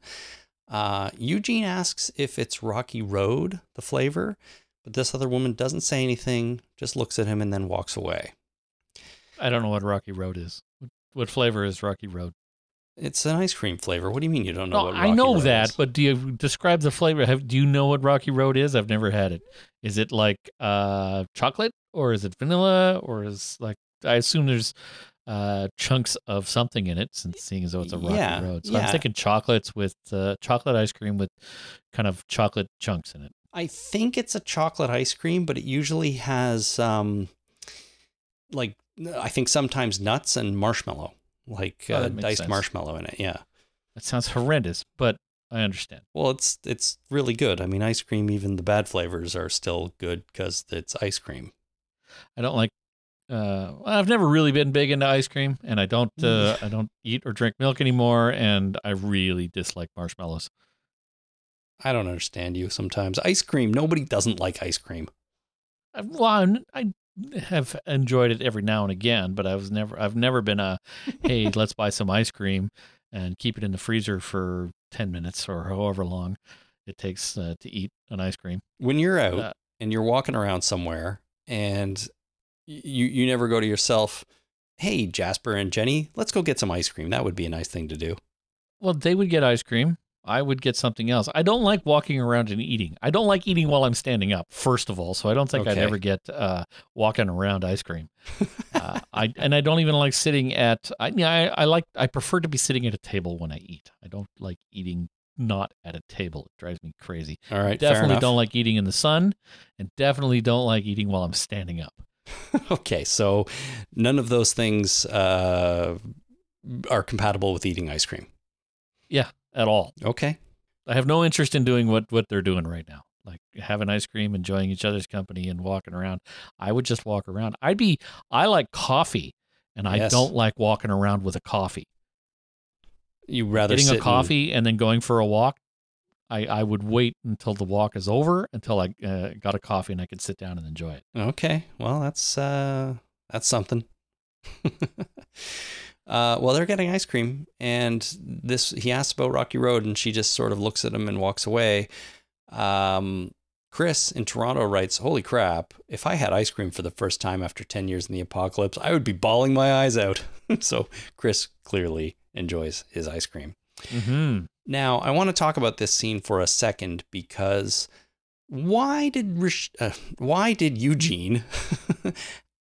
Uh, Eugene asks if it's Rocky Road, the flavor, but this other woman doesn't say anything, just looks at him and then walks away. I don't know what Rocky Road is. What flavor is Rocky Road? It's an ice cream flavor. What do you mean you don't know no, what Rocky Road is? I know that, is? But do you describe the flavor? Have, do you know what Rocky Road is? I've never had it. Is it like uh, chocolate, or is it vanilla, or is like, I assume there's... uh chunks of something in it, since seeing as though it's a rocky yeah, road. So yeah. I'm thinking chocolates with uh, chocolate ice cream with kind of chocolate chunks in it. I think it's a chocolate ice cream, but it usually has um like I think sometimes nuts and marshmallow, like oh, uh, diced sense. marshmallow in it. Yeah. That sounds horrendous, but I understand. Well, it's it's really good. I mean, ice cream, even the bad flavors are still good because it's ice cream. I don't like Uh, I've never really been big into ice cream, and I don't, uh, I don't eat or drink milk anymore, and I really dislike marshmallows. I don't understand you sometimes. Ice cream, nobody doesn't like ice cream. I, well, I'm, I have enjoyed it every now and again, but I was never, I've never been a, hey, let's buy some ice cream and keep it in the freezer for ten minutes or however long it takes uh, to eat an ice cream. When you're out uh, and you're walking around somewhere and You you never go to yourself, hey, Jasper and Jenny, let's go get some ice cream. That would be a nice thing to do. Well, they would get ice cream, I would get something else. I don't like walking around and eating. I don't like eating while I'm standing up, first of all. So I don't think okay. I'd ever get uh, walking around ice cream. uh, I and I don't even like sitting at. I, I I like. I prefer to be sitting at a table when I eat. I don't like eating not at a table. It drives me crazy. All right, definitely don't like eating in the sun, and definitely don't like eating while I'm standing up. Okay, so none of those things uh, are compatible with eating ice cream. Yeah. At all. Okay. I have no interest in doing what, what they're doing right now. Like having ice cream, enjoying each other's company and walking around. I would just walk around. I'd be, I like coffee and I yes. don't like walking around with a coffee. You rather Getting sit a coffee and... and then going for a walk. I, I would wait until the walk is over until I uh, got a coffee and I could sit down and enjoy it. Okay. Well, that's, uh, that's something. Uh, well, they're getting ice cream, and this he asks about Rocky Road, and she just sort of looks at him and walks away. Um, Chris in Toronto writes, "Holy crap! If I had ice cream for the first time after ten years in the apocalypse, I would be bawling my eyes out." So Chris clearly enjoys his ice cream. Mm-hmm. Now, I want to talk about this scene for a second because why did Rish- uh, why did Eugene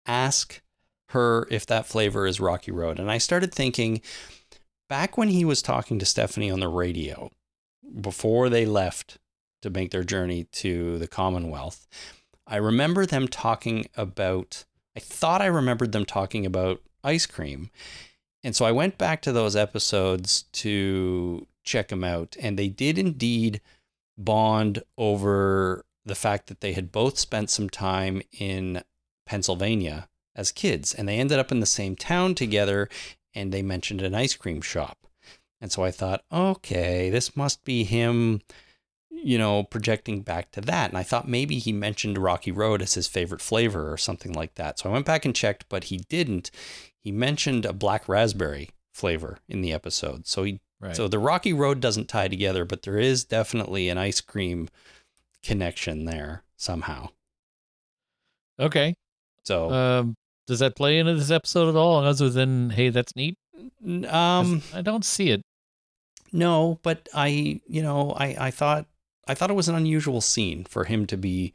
ask her if that flavor is Rocky Road? And I started thinking back when he was talking to Stephanie on the radio before they left to make their journey to the Commonwealth, I remember them talking about, I thought I remembered them talking about ice cream. And so I went back to those episodes to check them out. And they did indeed bond over the fact that they had both spent some time in Pennsylvania as kids, and they ended up in the same town together, and they mentioned an ice cream shop. And so I thought, okay, this must be him, you know, projecting back to that. And I thought maybe he mentioned Rocky Road as his favorite flavor or something like that. So I went back and checked, but he didn't. He mentioned a black raspberry flavor in the episode. So he, right. so the Rocky Road doesn't tie together, but there is definitely an ice cream connection there somehow. Okay. So, um, does that play into this episode at all? Other than, hey, that's neat. Um, I don't see it. No, but I, you know, I, I thought, I thought it was an unusual scene for him to be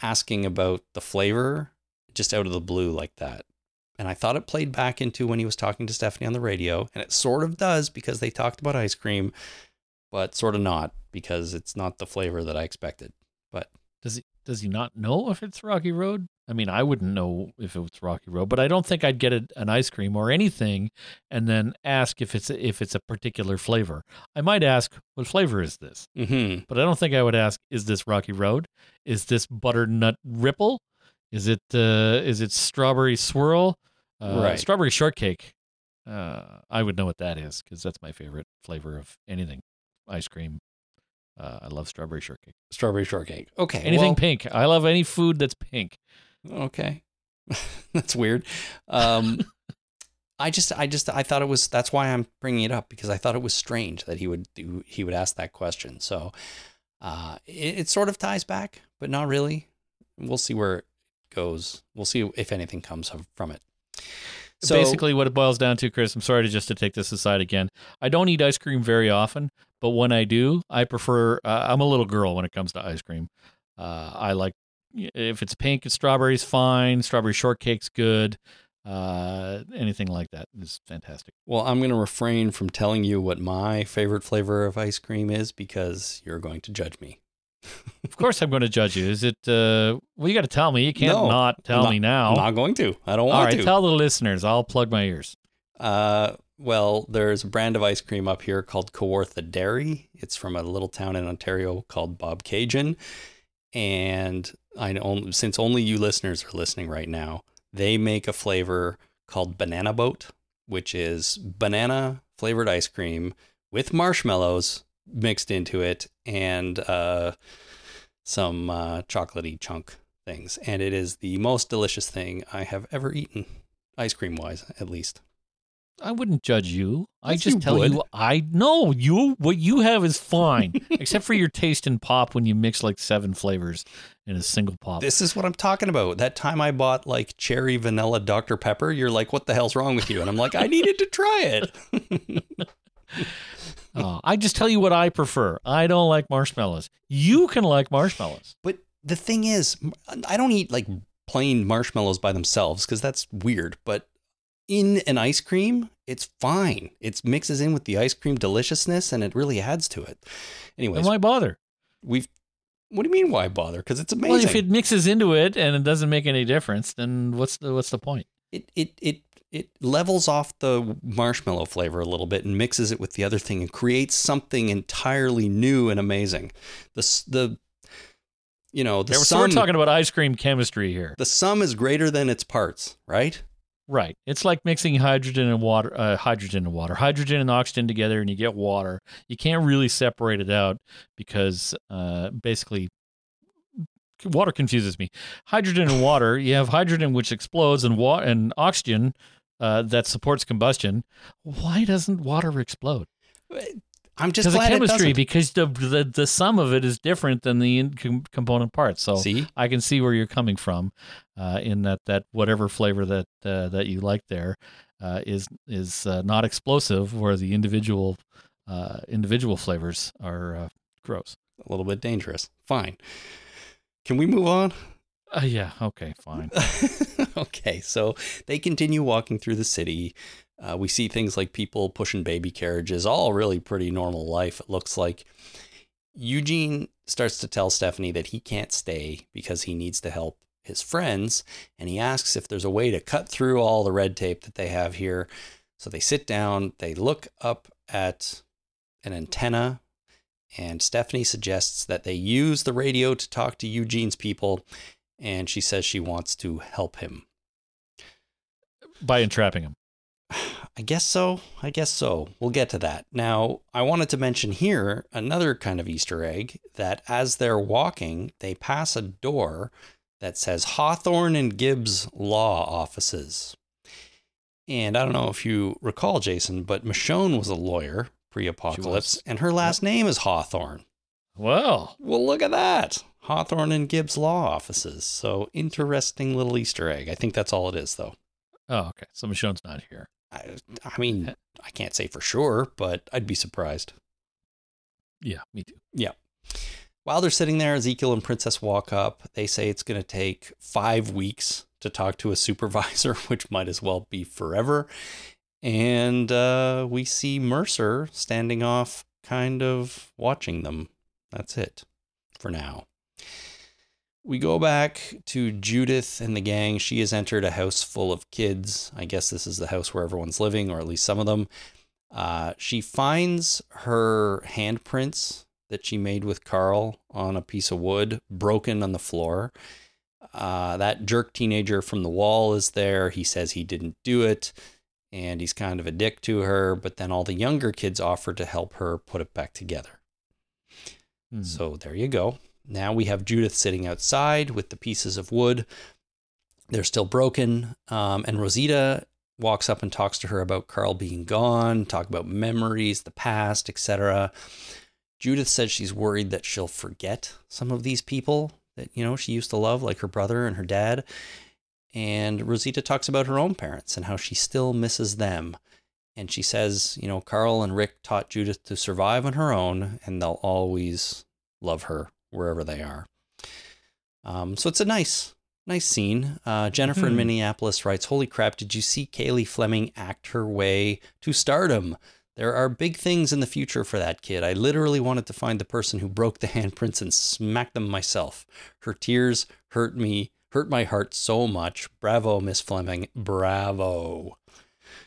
asking about the flavor just out of the blue like that. And I thought it played back into when he was talking to Stephanie on the radio, and it sort of does because they talked about ice cream, but sort of not because it's not the flavor that I expected. But does he, does he not know if it's Rocky Road? I mean, I wouldn't know if it was Rocky Road, but I don't think I'd get a, an ice cream or anything and then ask if it's if it's a particular flavor. I might ask, what flavor is this? Mm-hmm. But I don't think I would ask, is this Rocky Road? Is this butternut ripple? Is it uh, is it strawberry swirl? Uh, right. Strawberry shortcake. Uh, I would know what that is because that's my favorite flavor of anything, ice cream. Uh, I love strawberry shortcake. Strawberry shortcake. Okay. Anything well, pink. I love any food that's pink. Okay. That's weird. Um, I just, I just, I thought it was, that's why I'm bringing it up because I thought it was strange that he would do, he would ask that question. So, uh, it, it sort of ties back, but not really. We'll see where it goes. We'll see if anything comes from it. So basically what it boils down to, Chris, I'm sorry to just to take this aside again. I don't eat ice cream very often, but when I do, I prefer, uh, I'm a little girl when it comes to ice cream. Uh, I like, if it's pink, it's strawberries, fine. Strawberry shortcake's good. Uh, anything like that is fantastic. Well, I'm going to refrain from telling you what my favorite flavor of ice cream is because you're going to judge me. Of course I'm going to judge you. Is it, uh, well, you got to tell me. You can't no, not tell not, me now. I'm not going to. I don't want to. All right, to. Tell the listeners. I'll plug my ears. Uh, well, there's a brand of ice cream up here called Kawartha Dairy. It's from a little town in Ontario called Bobcaygeon. And I only, since only you listeners are listening right now, they make a flavor called Banana Boat, which is banana flavored ice cream with marshmallows mixed into it and uh, some uh, chocolatey chunk things. And it is the most delicious thing I have ever eaten, ice cream wise, at least. I wouldn't judge you. Yes, I just you tell would. you I know you what you have is fine, except for your taste in pop when you mix like seven flavors in a single pop. This is what I'm talking about. That time I bought like cherry vanilla Doctor Pepper, you're like, what the hell's wrong with you? And I'm like, I needed to try it. Uh, I just tell you what I prefer. I don't like marshmallows. You can like marshmallows. But the thing is, I don't eat like plain marshmallows by themselves because that's weird. But in an ice cream, it's fine. It mixes in with the ice cream deliciousness and it really adds to it. Anyways. And why bother? We've. What do you mean, why bother? Because it's amazing. Well, if it mixes into it and it doesn't make any difference, then what's the, what's the point? It it it it levels off the marshmallow flavor a little bit and mixes it with the other thing and creates something entirely new and amazing. The the you know the yeah, sum, we're talking about ice cream chemistry here. The sum is greater than its parts, right? Right. It's like mixing hydrogen and water, uh, hydrogen and water, hydrogen and oxygen together, and you get water. You can't really separate it out because uh, basically water confuses me. Hydrogen and water, you have hydrogen which explodes and wa- and oxygen uh, that supports combustion. Why doesn't water explode? I'm just glad it doesn't. Because of chemistry, because the, the, the sum of it is different than the in com- component parts. So see? I can see where you're coming from uh, in that, that whatever flavor that uh, that you like there uh, is is uh, not explosive, where the individual uh, individual flavors are uh, gross. A little bit dangerous. Fine. Can we move on? Uh, yeah. Okay, fine. Okay, so they continue walking through the city. Uh, we see things like people pushing baby carriages, all really pretty normal life, it looks like. Eugene starts to tell Stephanie that he can't stay because he needs to help his friends, and he asks if there's a way to cut through all the red tape that they have here. So they sit down, they look up at an antenna, and Stephanie suggests that they use the radio to talk to Eugene's people, and she says she wants to help him. By entrapping him. I guess so. I guess so. We'll get to that. Now, I wanted to mention here another kind of Easter egg that as they're walking, they pass a door that says Hawthorne and Gibbs Law Offices. And I don't know if you recall, Jason, but Michonne was a lawyer pre-apocalypse, and her last name is Hawthorne. Well, well, look at that. Hawthorne and Gibbs Law Offices. So interesting little Easter egg. I think that's all it is, though. Oh, okay. So Michonne's not here. I, I mean, I can't say for sure, but I'd be surprised. Yeah, me too. Yeah. While they're sitting there, Ezekiel and Princess walk up. They say it's going to take five weeks to talk to a supervisor, which might as well be forever. And uh, we see Mercer standing off, kind of watching them. That's it for now. We go back to Judith and the gang. She has entered a house full of kids. I guess this is the house where everyone's living, or at least some of them. Uh, she finds her handprints that she made with Carl on a piece of wood, broken on the floor. Uh, that jerk teenager from the wall is there. He says he didn't do it, and he's kind of a dick to her. But then all the younger kids offer to help her put it back together. Hmm. So there you go. Now we have Judith sitting outside with the pieces of wood. They're still broken. Um, and Rosita walks up and talks to her about Carl being gone, talk about memories, the past, et cetera. Judith says she's worried that she'll forget some of these people that, you know, she used to love, like her brother and her dad. And Rosita talks about her own parents and how she still misses them. And she says, you know, Carl and Rick taught Judith to survive on her own, and they'll always love her wherever they are. Um, so it's a nice, nice scene. Uh, Jennifer mm-hmm. in Minneapolis writes, holy crap, did you see Kaylee Fleming act her way to stardom? There are big things in the future for that kid. I literally wanted to find the person who broke the handprints and smack them myself. Her tears hurt me, hurt my heart so much. Bravo, Miss Fleming. Bravo.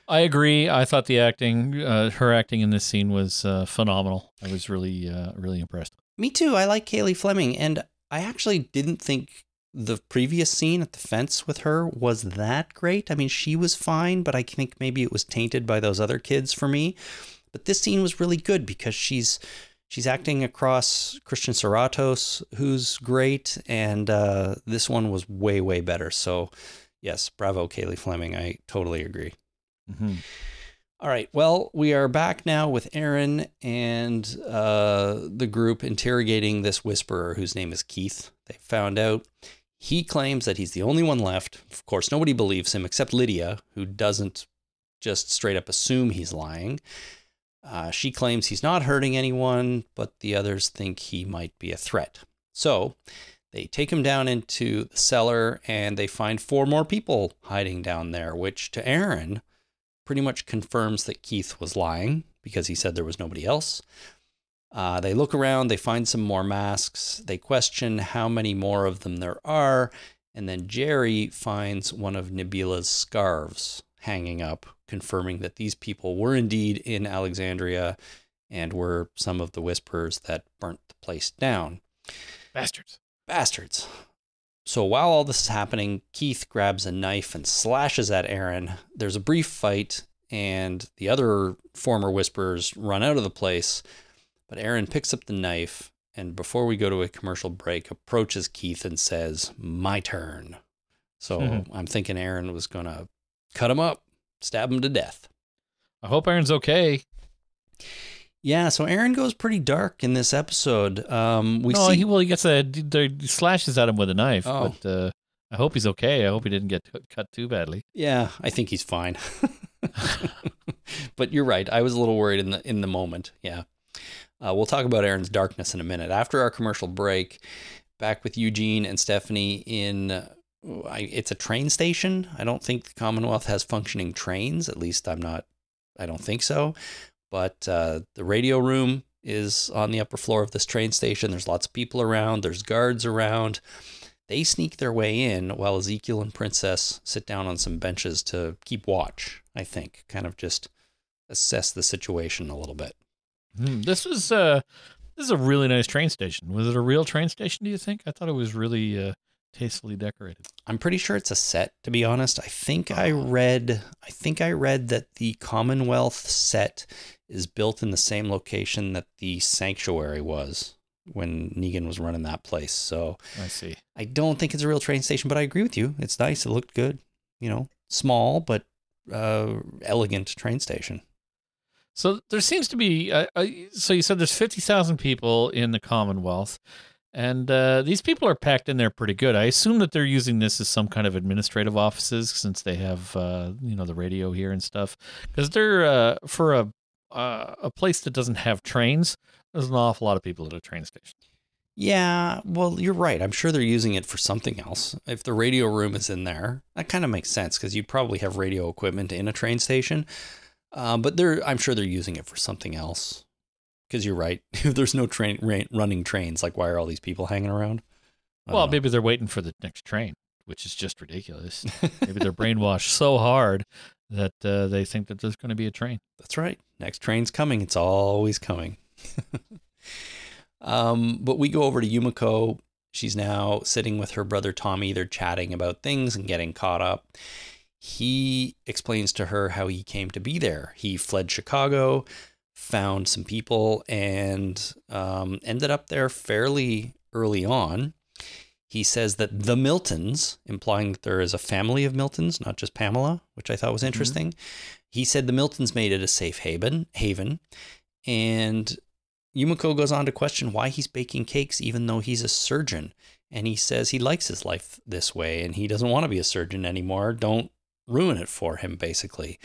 I agree. I thought the acting, uh, her acting in this scene was uh, phenomenal. I was really, uh, really impressed. Me too. I like Kaylee Fleming, and I actually didn't think the previous scene at the fence with her was that great. I mean, she was fine, but I think maybe it was tainted by those other kids for me. But this scene was really good because she's she's acting across Christian Serratos, who's great, and uh, this one was way, way better. So, yes, bravo, Kaylee Fleming. I totally agree. Mm-hmm. All right, well, we are back now with Aaron and uh, the group interrogating this whisperer whose name is Keith. They found out he claims that he's the only one left. Of course, nobody believes him except Lydia, who doesn't just straight up assume he's lying. Uh, she claims he's not hurting anyone, but the others think he might be a threat. So they take him down into the cellar and they find four more people hiding down there, which to Aaron pretty much confirms that Keith was lying because he said there was nobody else. Uh, they look around, they find some more masks. They question how many more of them there are. And then Jerry finds one of Nebila's scarves hanging up, confirming that these people were indeed in Alexandria and were some of the Whisperers that burnt the place down. Bastards. Bastards. So while all this is happening, Keith grabs a knife and slashes at Aaron. There's a brief fight, and the other former Whisperers run out of the place, but Aaron picks up the knife, and before we go to a commercial break, approaches Keith and says, "My turn." So mm-hmm. I'm thinking Aaron was going to cut him up, stab him to death. I hope Aaron's okay. Yeah, so Aaron goes pretty dark in this episode. Um, we no, see... he well, he gets a he slashes at him with a knife. Oh. But uh, I hope he's okay. I hope he didn't get cut too badly. Yeah, I think he's fine. But you're right. I was a little worried in the in the moment. Yeah, uh, we'll talk about Aaron's darkness in a minute after our commercial break. Back with Eugene and Stephanie in. It's a train station. I don't think the Commonwealth has functioning trains. At least I'm not, I don't think so. But uh, the radio room is on the upper floor of this train station. There's lots of people around. There's guards around. They sneak their way in while Ezekiel and Princess sit down on some benches to keep watch, I think. Kind of just assess the situation a little bit. Mm, this was uh, this is a really nice train station. Was it a real train station, do you think? I thought it was really... Uh... tastefully decorated. I'm pretty sure it's a set, to be honest. I think I read I think I read that the Commonwealth set is built in the same location that the sanctuary was when Negan was running that place. So I see. I don't think it's a real train station, but I agree with you. It's nice. It looked good. You know, small but uh, elegant train station. So there seems to be uh, so you said there's fifty thousand people in the Commonwealth. And uh, these people are packed in there pretty good. I assume that they're using this as some kind of administrative offices since they have, uh, you know, the radio here and stuff. Because they're uh, for a uh, a place that doesn't have trains, there's an awful lot of people at a train station. Yeah, well, you're right. I'm sure they're using it for something else. If the radio room is in there, that kind of makes sense because you'd probably have radio equipment in a train station. Uh, but they're, I'm sure they're using it for something else. Because you're right. If there's no train rain, running trains, like why are all these people hanging around? Well, know. Maybe they're waiting for the next train, which is just ridiculous. Maybe they're brainwashed so hard that uh, they think that there's going to be a train. That's right. Next train's coming. It's always coming. um, but we go over to Yumiko. She's now sitting with her brother Tommy. They're chatting about things and getting caught up. He explains to her how he came to be there. He fled Chicago, found some people, and um, ended up there fairly early on. He says that the Miltons, implying that there is a family of Miltons, not just Pamela, which I thought was interesting. Mm-hmm. He said the Miltons made it a safe haven, haven. And Yumiko goes on to question why he's baking cakes, even though he's a surgeon. And he says he likes his life this way, and he doesn't want to be a surgeon anymore. Don't ruin it for him, basically.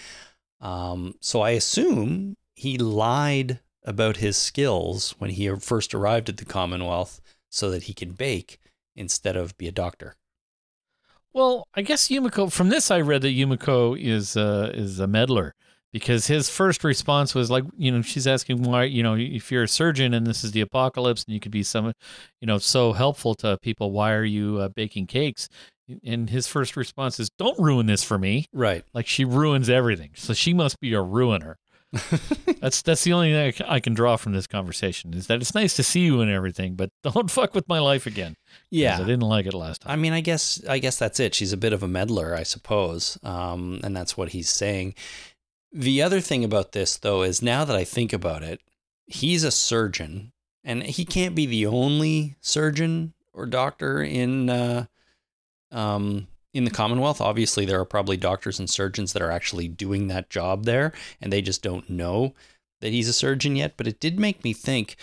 Um, so I assume... he lied about his skills when he first arrived at the Commonwealth so that he could bake instead of be a doctor. Well, I guess Yumiko, from this I read that Yumiko is uh, is a meddler because his first response was like, you know, she's asking why, you know, if you're a surgeon and this is the apocalypse and you could be some, you know, so helpful to people, why are you uh, baking cakes? And his first response is, don't ruin this for me. Right. Like she ruins everything. So she must be a ruiner. that's that's the only thing I can draw from this conversation is that it's nice to see you and everything, but don't fuck with my life again. Yeah, I didn't like it last time. I mean, I guess I guess that's it. She's a bit of a meddler, I suppose, um, and that's what he's saying. The other thing about this, though, is now that I think about it, he's a surgeon, and he can't be the only surgeon or doctor in uh, um. in the Commonwealth. Obviously, there are probably doctors and surgeons that are actually doing that job there, and they just don't know that he's a surgeon yet. But it did make me think,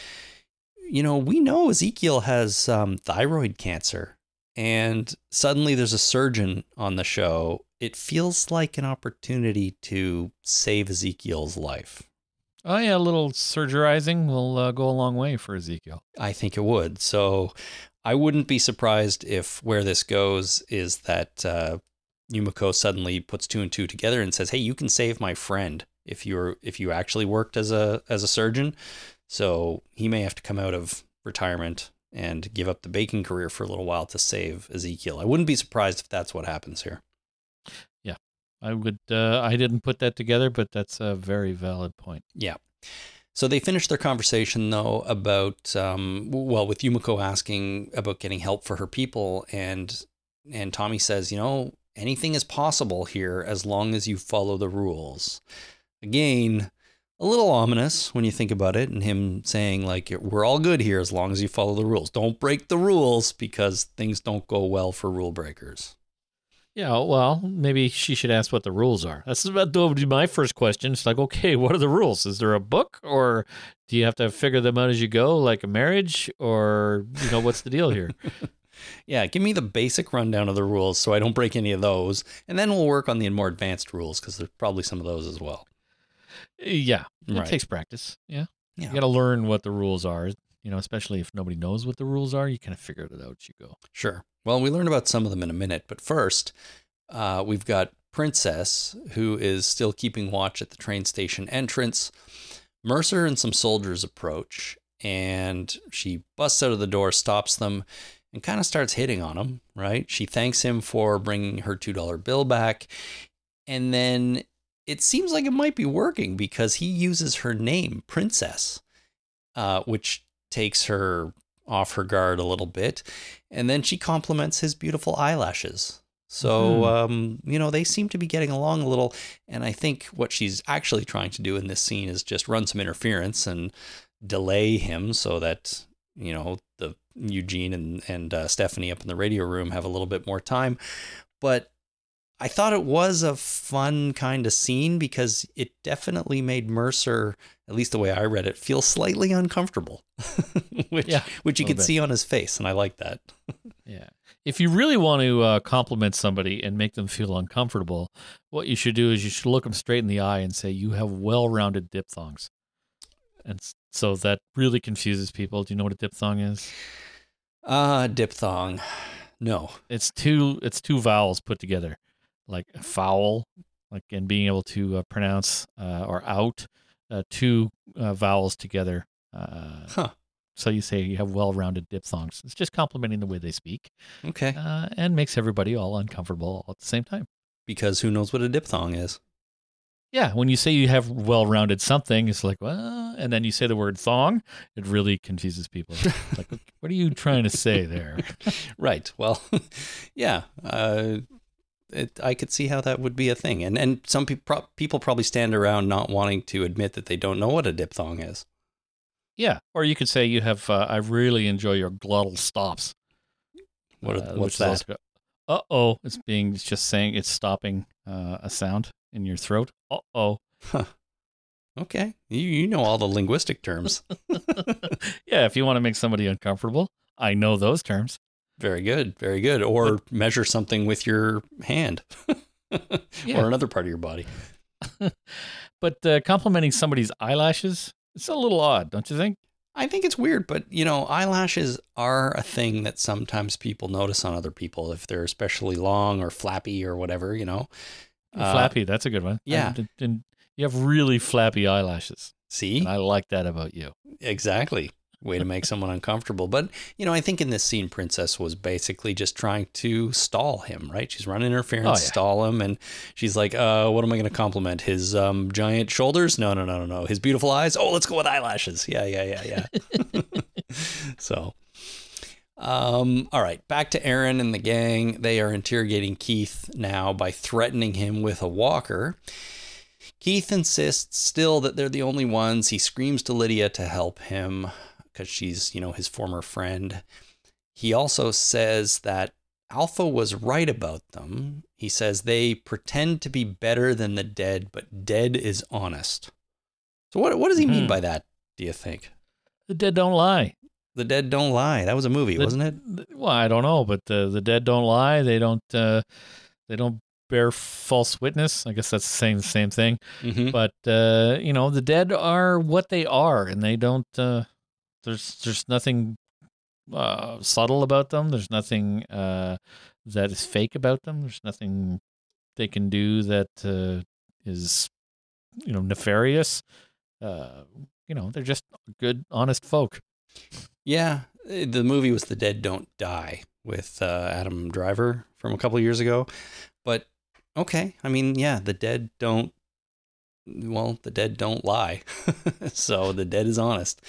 you know, we know Ezekiel has um, thyroid cancer, and suddenly there's a surgeon on the show. It feels like an opportunity to save Ezekiel's life, Oh, yeah, a little surgerizing will uh, go a long way for Ezekiel. I think it would. So I wouldn't be surprised if where this goes is that uh, Yumiko suddenly puts two and two together and says, hey, you can save my friend if you're if you actually worked as a as a surgeon. So he may have to come out of retirement and give up the baking career for a little while to save Ezekiel. I wouldn't be surprised if that's what happens here. Yeah, I would. Uh, I didn't put that together, but that's a very valid point. Yeah. So they finish their conversation, though, about, um, well, with Yumiko asking about getting help for her people. And and Tommy says, you know, anything is possible here as long as you follow the rules. Again, a little ominous when you think about it, and him saying, like, we're all good here as long as you follow the rules. Don't break the rules because things don't go well for rule breakers. Yeah, well, maybe she should ask what the rules are. That's about to be my first question. It's like, okay, what are the rules? Is there a book, or do you have to figure them out as you go, like a marriage, or, you know, what's the deal here? Yeah, give me the basic rundown of the rules so I don't break any of those, and then we'll work on the more advanced rules because there's probably some of those as well. Yeah, it right. takes practice. Yeah. yeah. You got to learn what the rules are, you know, especially if nobody knows what the rules are, you kind of figure it out as you go. Sure. Well, we learn about some of them in a minute, but first, uh, we've got Princess, who is still keeping watch at the train station entrance. Mercer and some soldiers approach, and she busts out of the door, stops them, and kind of starts hitting on him, right? She thanks him for bringing her two dollar bill back, and then it seems like it might be working because he uses her name, Princess, uh, which takes her off her guard a little bit. And then she compliments his beautiful eyelashes. So, mm. um, you know, they seem to be getting along a little. And I think what she's actually trying to do in this scene is just run some interference and delay him so that, you know, the Eugene and, and uh, Stephanie up in the radio room have a little bit more time. But I thought it was a fun kind of scene because it definitely made Mercer, at least the way I read it, feel slightly uncomfortable, which yeah, which you could bit. see on his face, and I like that. Yeah. If you really want to uh, compliment somebody and make them feel uncomfortable, what you should do is you should look them straight in the eye and say, you have well-rounded diphthongs. And so that really confuses people. Do you know what a diphthong is? Uh, diphthong. No. It's two, it's two vowels put together. Like foul, like and being able to uh, pronounce uh, or out uh, two uh, vowels together. Uh, huh. So you say you have well-rounded diphthongs. It's just complimenting the way they speak. Okay. Uh, and makes everybody all uncomfortable all at the same time. Because who knows what a diphthong is? Yeah. When you say you have well-rounded something, it's like, well, and then you say the word thong, it really confuses people. It's like, what are you trying to say there? Right. Well, yeah. Uh It, I could see how that would be a thing. And and some pe- pro- people probably stand around not wanting to admit that they don't know what a diphthong is. Yeah. Or you could say you have, uh, I really enjoy your glottal stops. What are, uh, what's that? Go, uh-oh. It's being, it's just saying it's stopping uh, a sound in your throat. Uh-oh. Huh. Okay. You, you know all the linguistic terms. Yeah. If you want to make somebody uncomfortable, I know those terms. Very good. Very good. Or but, measure something with your hand yeah. or another part of your body. But uh, complimenting somebody's eyelashes, it's a little odd, don't you think? I think it's weird, but, you know, eyelashes are a thing that sometimes people notice on other people if they're especially long or flappy or whatever, you know. Uh, flappy. That's a good one. Yeah. And, and you have really flappy eyelashes. See? And I like that about you. Exactly. Way to make someone uncomfortable. But, you know, I think in this scene, Princess was basically just trying to stall him, right? She's running interference, oh, yeah. stall him. And she's like, uh, what am I going to compliment? His um, giant shoulders? No, no, no, no, no. His beautiful eyes? Oh, let's go with eyelashes. Yeah, yeah, yeah, yeah. So, um, all right. Back to Aaron and the gang. They are interrogating Keith now by threatening him with a walker. Keith insists still that they're the only ones. He screams to Lydia to help him. Because she's, you know, his former friend. He also says that Alpha was right about them. He says they pretend to be better than the dead, but dead is honest. So what what does he mm-hmm. mean by that, do you think? The dead don't lie. The dead don't lie. That was a movie, the, wasn't it? The, well, I don't know, but the, the dead don't lie. They don't uh, they don't bear false witness. I guess that's saying the same thing. Mm-hmm. But, uh, you know, the dead are what they are, and they don't, uh, there's there's nothing uh, subtle about them. There's nothing uh, that is fake about them. There's nothing they can do that uh, is, you know, nefarious. Uh, you know, they're just good, honest folk. Yeah. The movie was The Dead Don't Die with uh, Adam Driver from a couple of years ago. But, okay, I mean, yeah, the dead don't, well, the dead don't lie. So the dead is honest.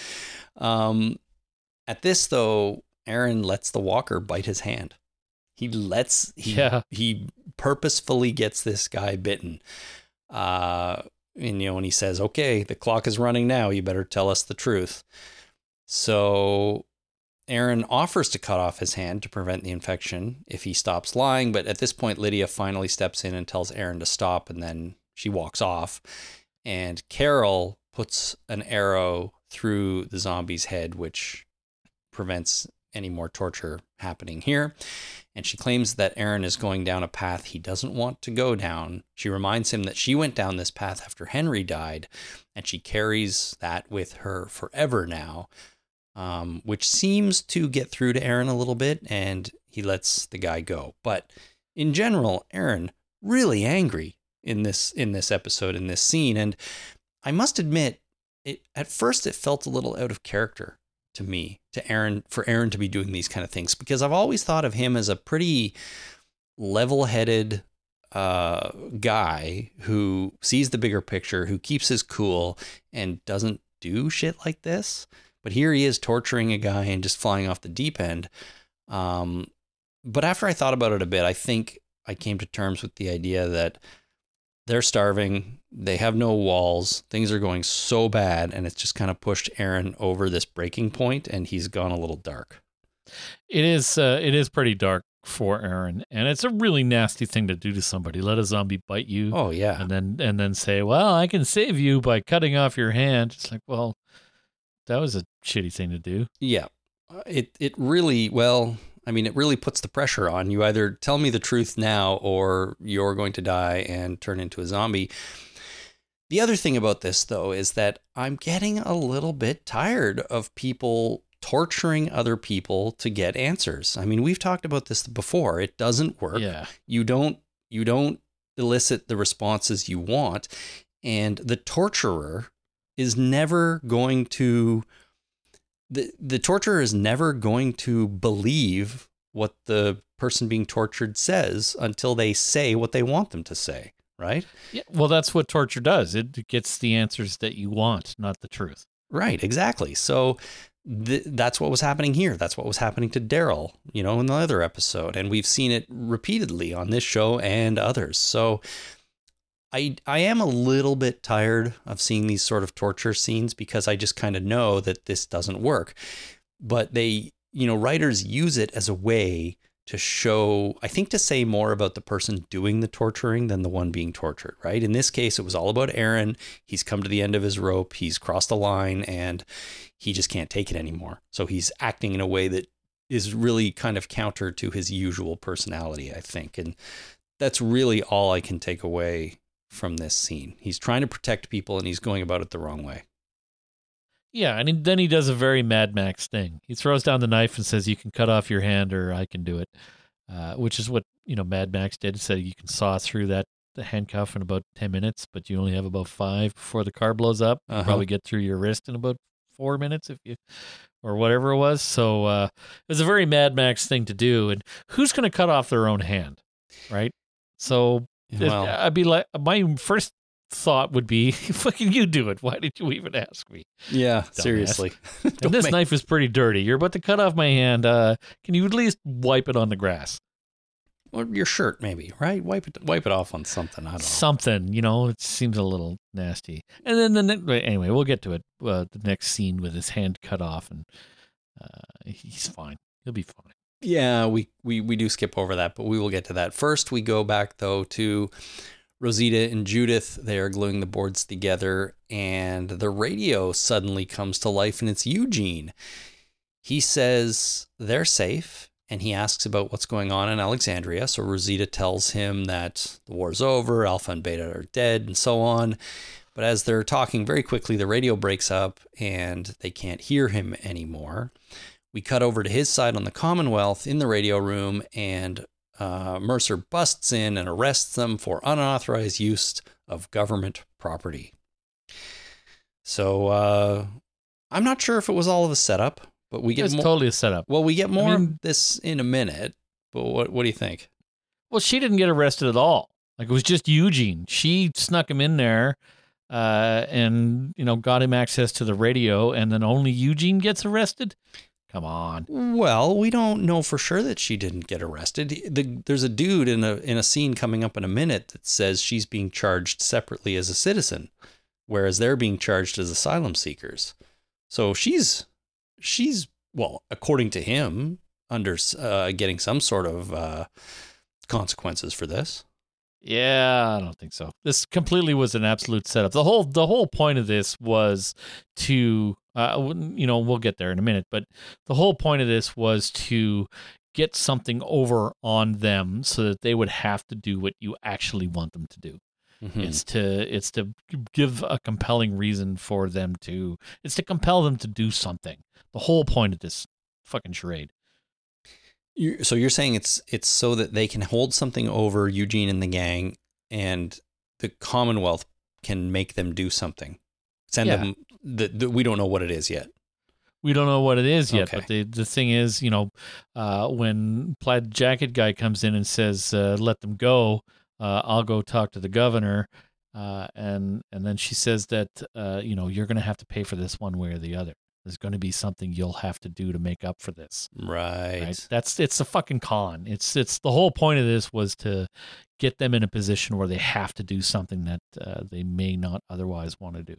Um, at this, though, Aaron lets the walker bite his hand. He lets, he, yeah. he purposefully gets this guy bitten. Uh, and, you know, and he says, okay, the clock is running now. You better tell us the truth. So Aaron offers to cut off his hand to prevent the infection if he stops lying. But at this point, Lydia finally steps in and tells Aaron to stop. And then she walks off, and Carol puts an arrow through the zombie's head, which prevents any more torture happening here. And she claims that Aaron is going down a path he doesn't want to go down. She reminds him that she went down this path after Henry died, and she carries that with her forever now. Um, which seems to get through to Aaron a little bit, and he lets the guy go. But in general, Aaron really angry in this in this episode, in this scene. And I must admit, it at first it felt a little out of character to me, to Aaron, for Aaron to be doing these kind of things, because I've always thought of him as a pretty level-headed uh, guy who sees the bigger picture, who keeps his cool, and doesn't do shit like this. But here he is torturing a guy and just flying off the deep end. Um, but after I thought about it a bit, I think I came to terms with the idea that they're starving. They have no walls. Things are going so bad. And it's just kind of pushed Aaron over this breaking point, and he's gone a little dark. It is. Uh, it is pretty dark for Aaron. And it's a really nasty thing to do to somebody. Let a zombie bite you. Oh, yeah. And then and then say, well, I can save you by cutting off your hand. It's like, well, that was a shitty thing to do. Yeah. It it really, well, I mean, it really puts the pressure on you. Either tell me the truth now, or you're going to die and turn into a zombie. The other thing about this, though, is that I'm getting a little bit tired of people torturing other people to get answers. I mean, we've talked about this before. It doesn't work. Yeah. You don't, you don't elicit the responses you want. And the torturer is never going to, the, the torturer is never going to believe what the person being tortured says until they say what they want them to say, right? Yeah, well, that's what torture does. It gets the answers that you want, not the truth. Right, exactly. So th- that's what was happening here. That's what was happening to Daryl, you know, in the other episode. And we've seen it repeatedly on this show and others. So I I am a little bit tired of seeing these sort of torture scenes, because I just kind of know that this doesn't work. But they, you know, writers use it as a way to show, I think, to say more about the person doing the torturing than the one being tortured, right? In this case, it was all about Aaron. He's come to the end of his rope. He's crossed the line, and he just can't take it anymore. So he's acting in a way that is really kind of counter to his usual personality, I think. And that's really all I can take away from this scene. He's trying to protect people, and he's going about it the wrong way. Yeah, and then he does a very Mad Max thing. He throws down the knife and says, you can cut off your hand, or I can do it, uh, which is what, you know, Mad Max did. He said you can saw through that the handcuff in about ten minutes, but you only have about five before the car blows up. You uh-huh. probably get through your wrist in about four minutes if you, or whatever it was. So uh, it was a very Mad Max thing to do, and who's going to cut off their own hand, right? So Well, I'd be like, my first thought would be, fucking you do it. Why did you even ask me? Yeah, Dumbass. Seriously. And this make... knife is pretty dirty. You're about to cut off my hand. Uh, can you at least wipe it on the grass? Or your shirt, maybe, right? Wipe it wipe it off on something. I don't know. Something, you know, it seems a little nasty. And then the ne- anyway, we'll get to it. Uh, the next scene with his hand cut off, and uh, he's fine. He'll be fine. Yeah, we, we, we do skip over that, but we will get to that. First, we go back, though, to Rosita and Judith. They are gluing the boards together, and the radio suddenly comes to life, and it's Eugene. He says they're safe, and he asks about what's going on in Alexandria. So Rosita tells him that the war's over, Alpha and Beta are dead, and so on. But as they're talking very quickly, the radio breaks up and they can't hear him anymore. We cut over to his side on the Commonwealth in the radio room, and uh, Mercer busts in and arrests them for unauthorized use of government property. So uh, I'm not sure if it was all of a setup, but we get it's mo- totally a setup. Well, we get more I mean, of this in a minute. But what what do you think? Well, she didn't get arrested at all. Like, it was just Eugene. She snuck him in there. Uh, and, you know, got him access to the radio, and then only Eugene gets arrested? Come on. Well, we don't know for sure that she didn't get arrested. The, there's a dude in a in a scene coming up in a minute that says she's being charged separately as a citizen, whereas they're being charged as asylum seekers. So she's, she's well, according to him, under uh, getting some sort of uh, consequences for this. Yeah, I don't think so. This completely was an absolute setup. The whole the whole point of this was to, uh, you know, we'll get there in a minute, but the whole point of this was to get something over on them so that they would have to do what you actually want them to do. Mm-hmm. It's to it's to give a compelling reason for them to, it's to compel them to do something. The whole point of this fucking charade. So you're saying it's it's so that they can hold something over Eugene and the gang, and the Commonwealth can make them do something. Send yeah. them the, the, we don't know what it is yet. We don't know what it is yet. Okay. But the, the thing is, you know, uh, when Plaid Jacket guy comes in and says, uh, let them go, uh, I'll go talk to the governor. Uh, and, and then she says that, uh, you know, you're going to have to pay for this one way or the other. There's going to be something you'll have to do to make up for this. Right. right? That's, it's a fucking con. It's, it's the whole point of this was to get them in a position where they have to do something that uh, they may not otherwise want to do.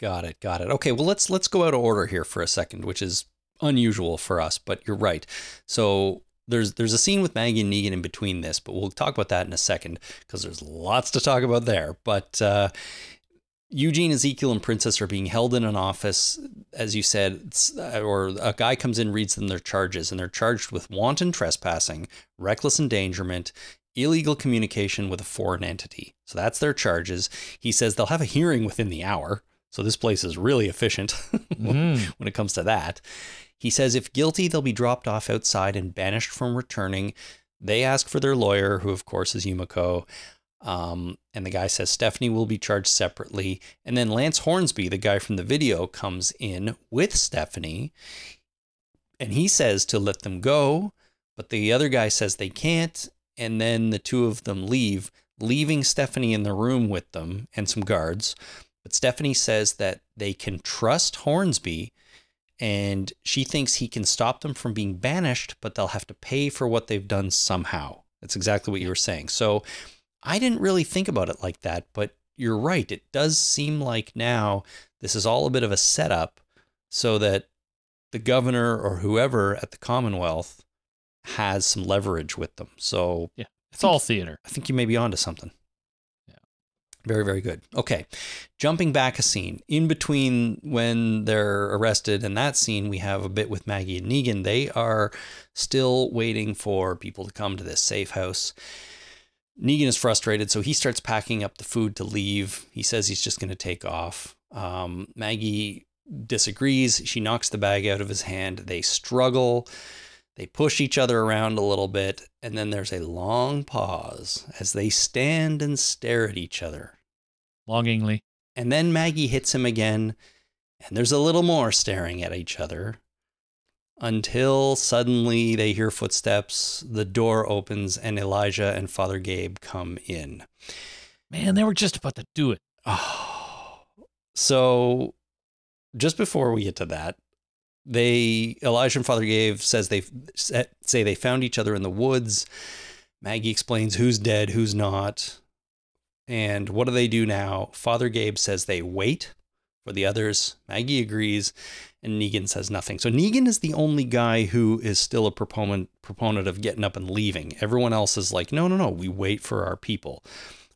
Got it. Got it. Okay. Well, let's, let's go out of order here for a second, which is unusual for us, but you're right. So there's, there's a scene with Maggie and Negan in between this, but we'll talk about that in a second because there's lots to talk about there. But, uh, Eugene, Ezekiel, and Princess are being held in an office, as you said, or a guy comes in, reads them their charges, and they're charged with wanton trespassing, reckless endangerment, illegal communication with a foreign entity. So that's their charges. He says they'll have a hearing within the hour. So this place is really efficient mm-hmm. when it comes to that. He says if guilty, they'll be dropped off outside and banished from returning. They ask for their lawyer, who, of course, is Yumiko. Um, and the guy says Stephanie will be charged separately. And then Lance Hornsby, the guy from the video, comes in with Stephanie and he says to let them go, but the other guy says they can't. And then the two of them leave, leaving Stephanie in the room with them and some guards. But Stephanie says that they can trust Hornsby and she thinks he can stop them from being banished, but they'll have to pay for what they've done somehow. That's exactly what you were saying. So I didn't really think about it like that, but you're right. It does seem like now this is all a bit of a setup so that the governor or whoever at the Commonwealth has some leverage with them. So yeah, it's all theater. I think you may be onto something. Yeah. Very, very good. Okay. Jumping back a scene in between when they're arrested and that scene, we have a bit with Maggie and Negan. They are still waiting for people to come to this safe house. Negan is frustrated, so he starts packing up the food to leave. He says he's just going to take off. Um, Maggie disagrees. She knocks the bag out of his hand. They struggle. They push each other around a little bit, and then there's a long pause as they stand and stare at each other. Longingly. And then Maggie hits him again, and there's a little more staring at each other. Until suddenly they hear footsteps, the door opens, and Elijah and Father Gabe come in. Man, they were just about to do it. Oh. So just before we get to that, they Elijah and Father Gabe says they say they found each other in the woods. Maggie explains who's dead, who's not. And what do they do now? Father Gabe says they wait for the others. Maggie agrees. And Negan says nothing. So Negan is the only guy who is still a proponent proponent of getting up and leaving. Everyone else is like, no, no, no, we wait for our people,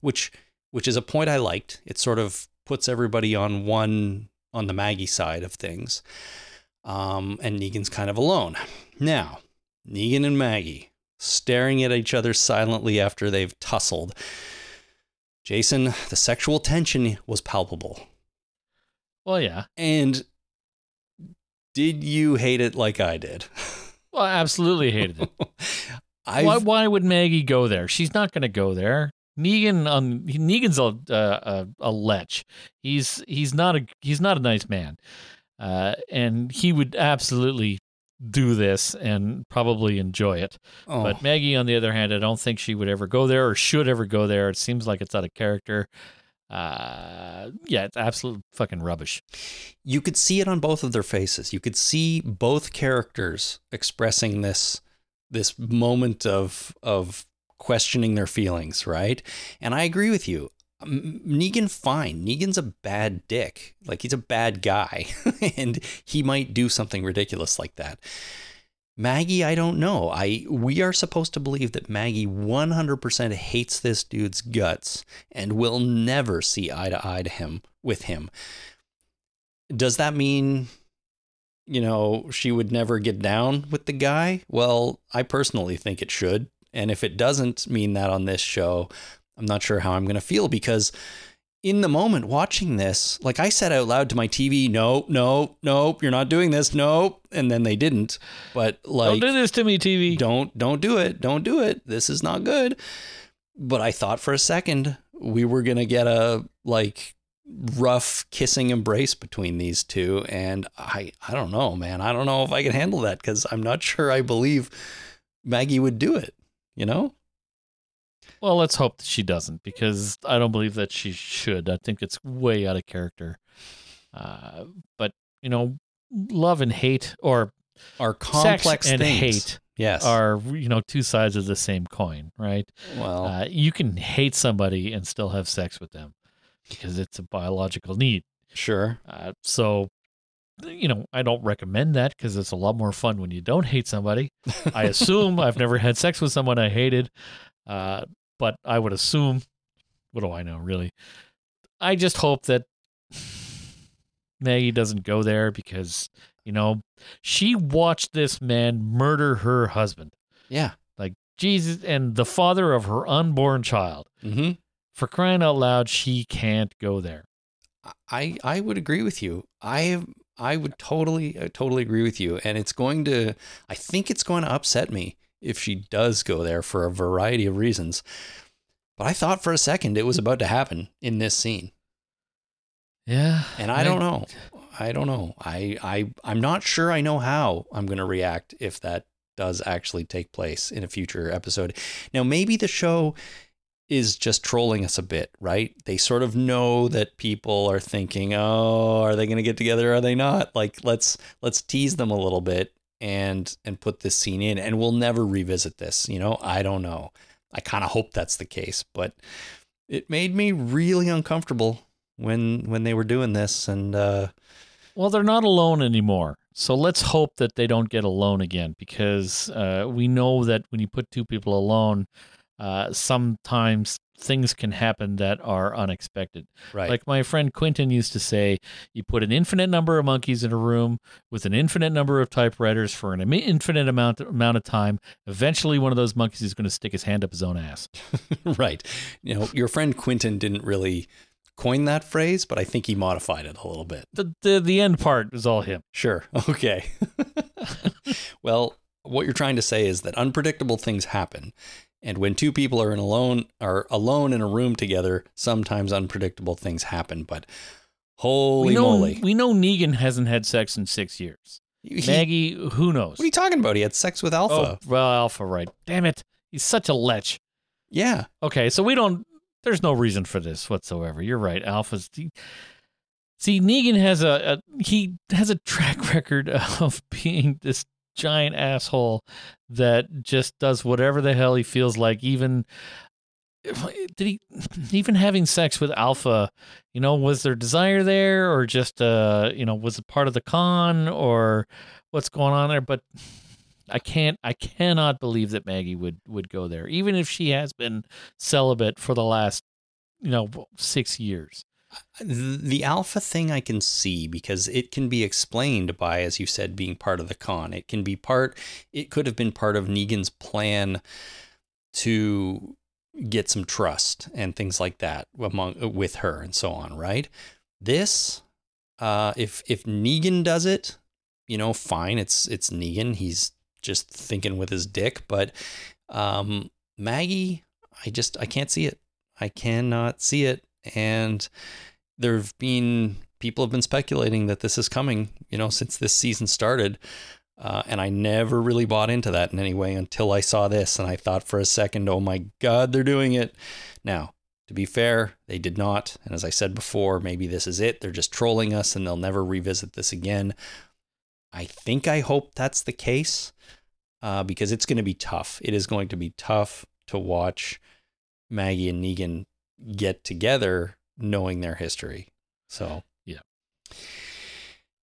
which which is a point I liked. It sort of puts everybody on one on the Maggie side of things. Um, and Negan's kind of alone. Now, Negan and Maggie, staring at each other silently after they've tussled. Jason, the sexual tension was palpable. Well, yeah. And did you hate it like I did? Well, I absolutely hated it. Why, why would Maggie go there? She's not going to go there. Negan, um, Negan's a, uh, a a lech. He's he's not a he's not a nice man, uh, and he would absolutely do this and probably enjoy it. Oh. But Maggie, on the other hand, I don't think she would ever go there or should ever go there. It seems like it's out of character. Uh, yeah, it's absolute fucking rubbish. You could see it on both of their faces. You could see both characters expressing this this moment of of. questioning their feelings, right? And I agree with you. Negan, fine. Negan's a bad dick. Like, he's a bad guy. And he might do something ridiculous like that. Maggie, I don't know. I we are supposed to believe that Maggie one hundred percent hates this dude's guts and will never see eye to eye to him with him. Does that mean, you know, she would never get down with the guy? Well, I personally think it should. And if it doesn't mean that on this show, I'm not sure how I'm going to feel, because in the moment watching this, like, I said out loud to my T V, no, no, no, you're not doing this. No. And then they didn't. But like, don't do this to me, T V. Don't don't do it. Don't do it. This is not good. But I thought for a second we were going to get a like rough kissing embrace between these two. And I, I don't know, man. I don't know if I can handle that, because I'm not sure I believe Maggie would do it. You know? Well, let's hope that she doesn't, because I don't believe that she should. I think it's way out of character. Uh, but, you know, love and hate, or are complex sex things. And hate, yes, are, you know, two sides of the same coin, right? Well, uh, you can hate somebody and still have sex with them because it's a biological need. Sure. Uh, so, you know, I don't recommend that, because it's a lot more fun when you don't hate somebody. I assume. I've never had sex with someone I hated, uh, but I would assume. What do I know, really? I just hope that Maggie doesn't go there, because, you know, she watched this man murder her husband. Yeah. Like, Jesus, and the father of her unborn child. Mm-hmm. For crying out loud, she can't go there. I, I would agree with you. I have... I would totally, I totally agree with you. And it's going to, I think it's going to upset me if she does go there for a variety of reasons. But I thought for a second it was about to happen in this scene. Yeah. And I, I don't know. I don't know. I, I, I'm not sure I know how I'm going to react if that does actually take place in a future episode. Now, maybe the show is just trolling us a bit, right? They sort of know that people are thinking, oh, are they going to get together? Are they not? Like, let's, let's tease them a little bit and, and put this scene in, and we'll never revisit this. You know, I don't know. I kind of hope that's the case, but it made me really uncomfortable when, when they were doing this. And, uh, well, they're not alone anymore. So let's hope that they don't get alone again, because, uh, we know that when you put two people alone, Uh, sometimes things can happen that are unexpected. Right. Like my friend Quentin used to say, you put an infinite number of monkeys in a room with an infinite number of typewriters for an infinite amount amount of time. Eventually, one of those monkeys is going to stick his hand up his own ass. Right. You know, your friend Quentin didn't really coin that phrase, but I think he modified it a little bit. The the, the end part is all him. Sure. Okay. Well, what you're trying to say is that unpredictable things happen. And when two people are in alone are alone in a room together, sometimes unpredictable things happen. But holy we know, moly. We know Negan hasn't had sex in six years. He, Maggie, who knows? What are you talking about? He had sex with Alpha. Oh, well, Alpha, right. Damn it. He's such a lech. Yeah. Okay, so we don't... There's no reason for this whatsoever. You're right. Alpha's... He, see, Negan has a, a... He has a track record of being this... giant asshole that just does whatever the hell he feels like. Even did he even having sex with Alpha, you know, was there desire there, or just uh you know, was it part of the con, or what's going on there? But I can't I cannot believe that Maggie would would go there, even if she has been celibate for the last, you know, six years. the alpha thing I can see, because it can be explained by, as you said, being part of the con. It can be part, it could have been part of Negan's plan to get some trust and things like that among with her and so on, right? This, uh, if if Negan does it, you know, fine, it's it's Negan. He's just thinking with his dick, but um, Maggie, I just, I can't see it. I cannot see it. And there have been, people have been speculating that this is coming, you know, since this season started. Uh, and I never really bought into that in any way until I saw this. And I thought for a second, oh my God, they're doing it. Now, to be fair, they did not. And as I said before, maybe this is it. They're just trolling us and they'll never revisit this again. I think, I hope that's the case, uh, because it's going to be tough. It is going to be tough to watch Maggie and Negan get together knowing their history. So, yeah.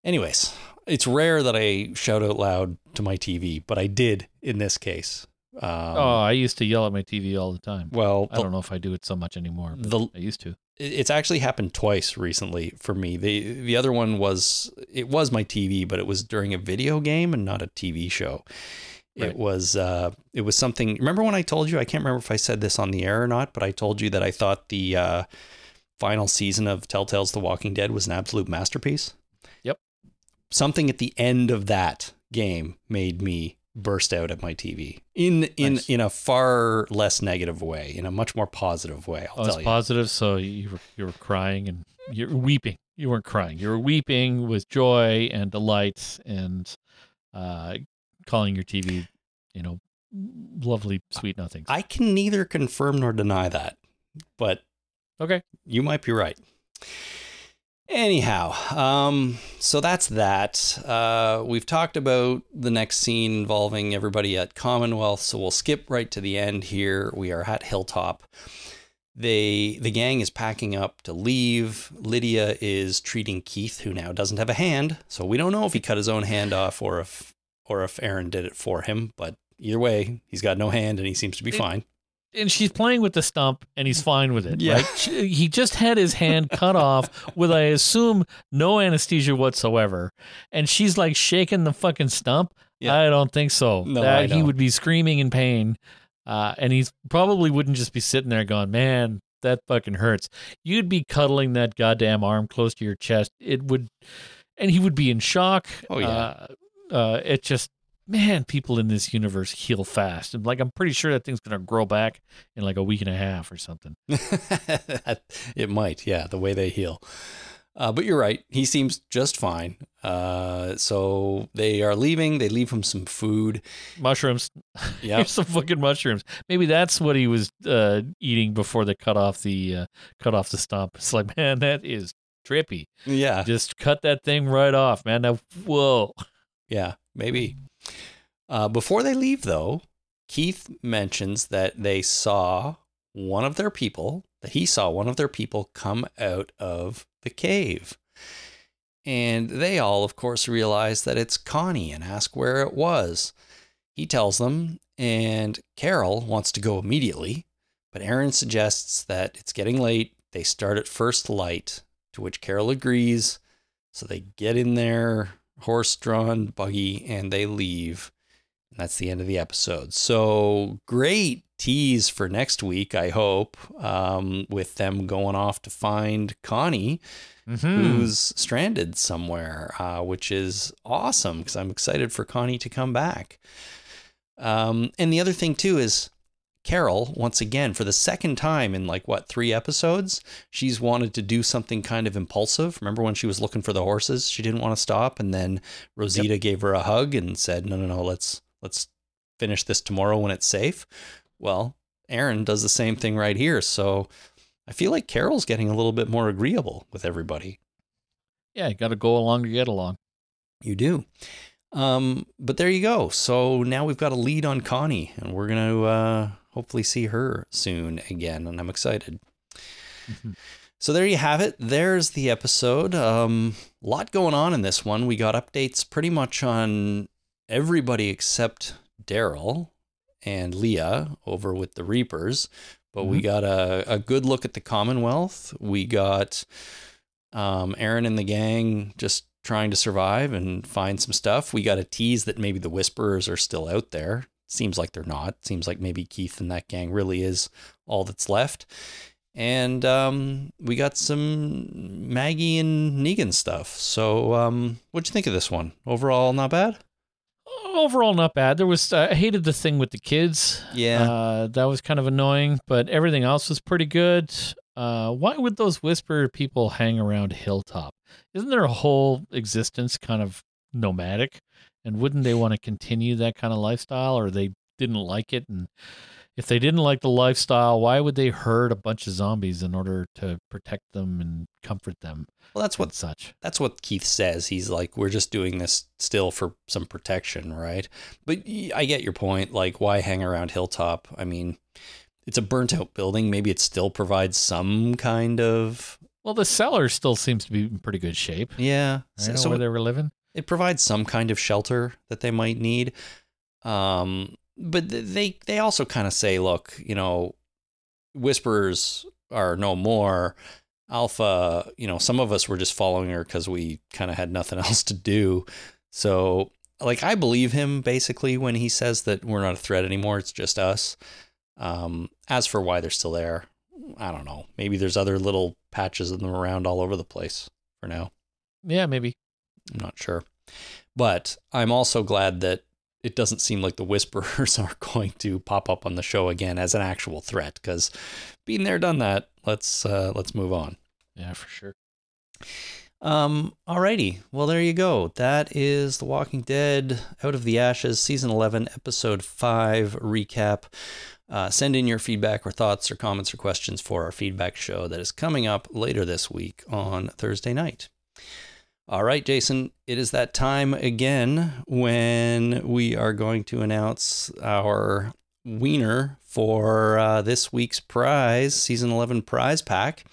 Anyways, it's rare that I shout out loud to my T V, but I did in this case. Um, oh, I used to yell at my T V all the time. Well, I don't know if I do it so much anymore, but the, I used to. It's actually happened twice recently for me. The the other one was, it was my T V, but it was during a video game and not a T V show. Right. It was, uh, it was something, remember when I told you, I can't remember if I said this on the air or not, but I told you that I thought the uh, final season of Telltale's The Walking Dead was an absolute masterpiece. Yep. Something at the end of that game made me burst out at my T V in, in, nice. in a far less negative way, in a much more positive way. I'll oh, tell it's you. Positive. So you were, you were crying and you're weeping. You weren't crying. You were weeping with joy and delight and, uh, calling your T V, you know, lovely, sweet nothings. I can neither confirm nor deny that, but okay, you might be right. Anyhow, um, so that's that. Uh, we've talked about the next scene involving everybody at Commonwealth, so we'll skip right to the end here. We are at Hilltop. They, the gang is packing up to leave. Lydia is treating Keith, who now doesn't have a hand, so we don't know if he cut his own hand off or if or if Aaron did it for him, but either way, he's got no hand and he seems to be it, fine. And she's playing with the stump and he's fine with it. Yeah. Right? She, he just had his hand cut off with, I assume, no anesthesia whatsoever. And she's like shaking the fucking stump. Yeah. I don't think so. No, that, I don't. He would be screaming in pain. Uh, and he probably wouldn't just be sitting there going, man, that fucking hurts. You'd be cuddling that goddamn arm close to your chest. It would, and he would be in shock. Oh yeah. Uh, Uh, it just, man, people in this universe heal fast. And like, I'm pretty sure that thing's going to grow back in like a week and a half or something. It might. Yeah. The way they heal. Uh, but you're right. He seems just fine. Uh, so they are leaving. They leave him some food. Mushrooms. Yeah. Here's some fucking mushrooms. Maybe that's what he was uh, eating before they cut off the, uh, cut off the stump. It's like, man, that is trippy. Yeah. Just cut that thing right off, man. Now, whoa. Yeah, maybe. Uh, before they leave, though, Keith mentions that they saw one of their people, that he saw one of their people come out of the cave. And they all, of course, realize that it's Connie and ask where it was. He tells them, and Carol wants to go immediately, but Aaron suggests that it's getting late. They start at first light, to which Carol agrees. So they get in there, horse-drawn buggy, and they leave. And that's the end of the episode. So great tease for next week, I hope, um, with them going off to find Connie, mm-hmm. who's stranded somewhere, uh, which is awesome because I'm excited for Connie to come back. Um, and the other thing, too, is Carol, once again, for the second time in like, what, three episodes, she's wanted to do something kind of impulsive. Remember when she was looking for the horses, she didn't want to stop. And then Rosita yep. gave her a hug and said, no, no, no, let's, let's finish this tomorrow when it's safe. Well, Aaron does the same thing right here. So I feel like Carol's getting a little bit more agreeable with everybody. Yeah. You got to go along to get along. You do. Um, but there you go. So now we've got a lead on Connie and we're going to, uh, hopefully see her soon again, and I'm excited. Mm-hmm. So there you have it. There's the episode. Um, a lot going on in this one. We got updates pretty much on everybody except Daryl and Leah over with the Reapers. But mm-hmm. we got a, a good look at the Commonwealth. We got um, Aaron and the gang just trying to survive and find some stuff. We got a tease that maybe the Whisperers are still out there. Seems like they're not. Seems like maybe Keith and that gang really is all that's left. And um, we got some Maggie and Negan stuff. So um, what'd you think of this one? Overall, not bad? Overall, not bad. There was uh, I hated the thing with the kids. Yeah. Uh, that was kind of annoying, but everything else was pretty good. Uh, why would those Whisperer people hang around Hilltop? Isn't their whole existence kind of nomadic? And wouldn't they want to continue that kind of lifestyle, or they didn't like it? And if they didn't like the lifestyle, why would they herd a bunch of zombies in order to protect them and comfort them? Well, that's what such. That's what Keith says. He's like, we're just doing this still for some protection, right? But I get your point. Like, why hang around Hilltop? I mean, it's a burnt out building. Maybe it still provides some kind of... Well, the cellar still seems to be in pretty good shape. Yeah. I don't know where they were living. It provides some kind of shelter that they might need. Um, but they they also kind of say, look, you know, Whisperers are no more. Alpha, you know, some of us were just following her because we kind of had nothing else to do. So, like, I believe him basically when he says that we're not a threat anymore. It's just us. Um, as for why they're still there, I don't know. Maybe there's other little patches of them around all over the place for now. Yeah, maybe. I'm not sure. But I'm also glad that it doesn't seem like the Whisperers are going to pop up on the show again as an actual threat, because being there, done that, let's uh, let's move on. Yeah, for sure. Um, alrighty. Well, there you go. That is The Walking Dead, Out of the Ashes, Season eleven, Episode five recap. Uh, send in your feedback or thoughts or comments or questions for our feedback show that is coming up later this week on Thursday night. All right, Jason, it is that time again when we are going to announce our winner for uh, this week's prize, Season eleven prize pack.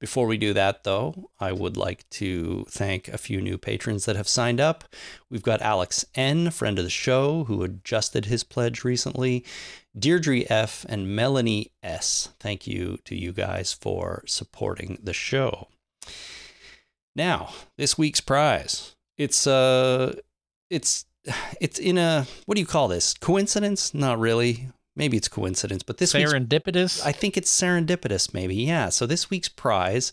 Before we do that, though, I would like to thank a few new patrons that have signed up. We've got Alex N., friend of the show, who adjusted his pledge recently, Deirdre F., and Melanie S. Thank you to you guys for supporting the show. Now, this week's prize, it's, uh, it's, it's in a, what do you call this? Coincidence? Not really. Maybe it's coincidence, but this week's... Serendipitous? I think it's serendipitous, maybe. Yeah. So this week's prize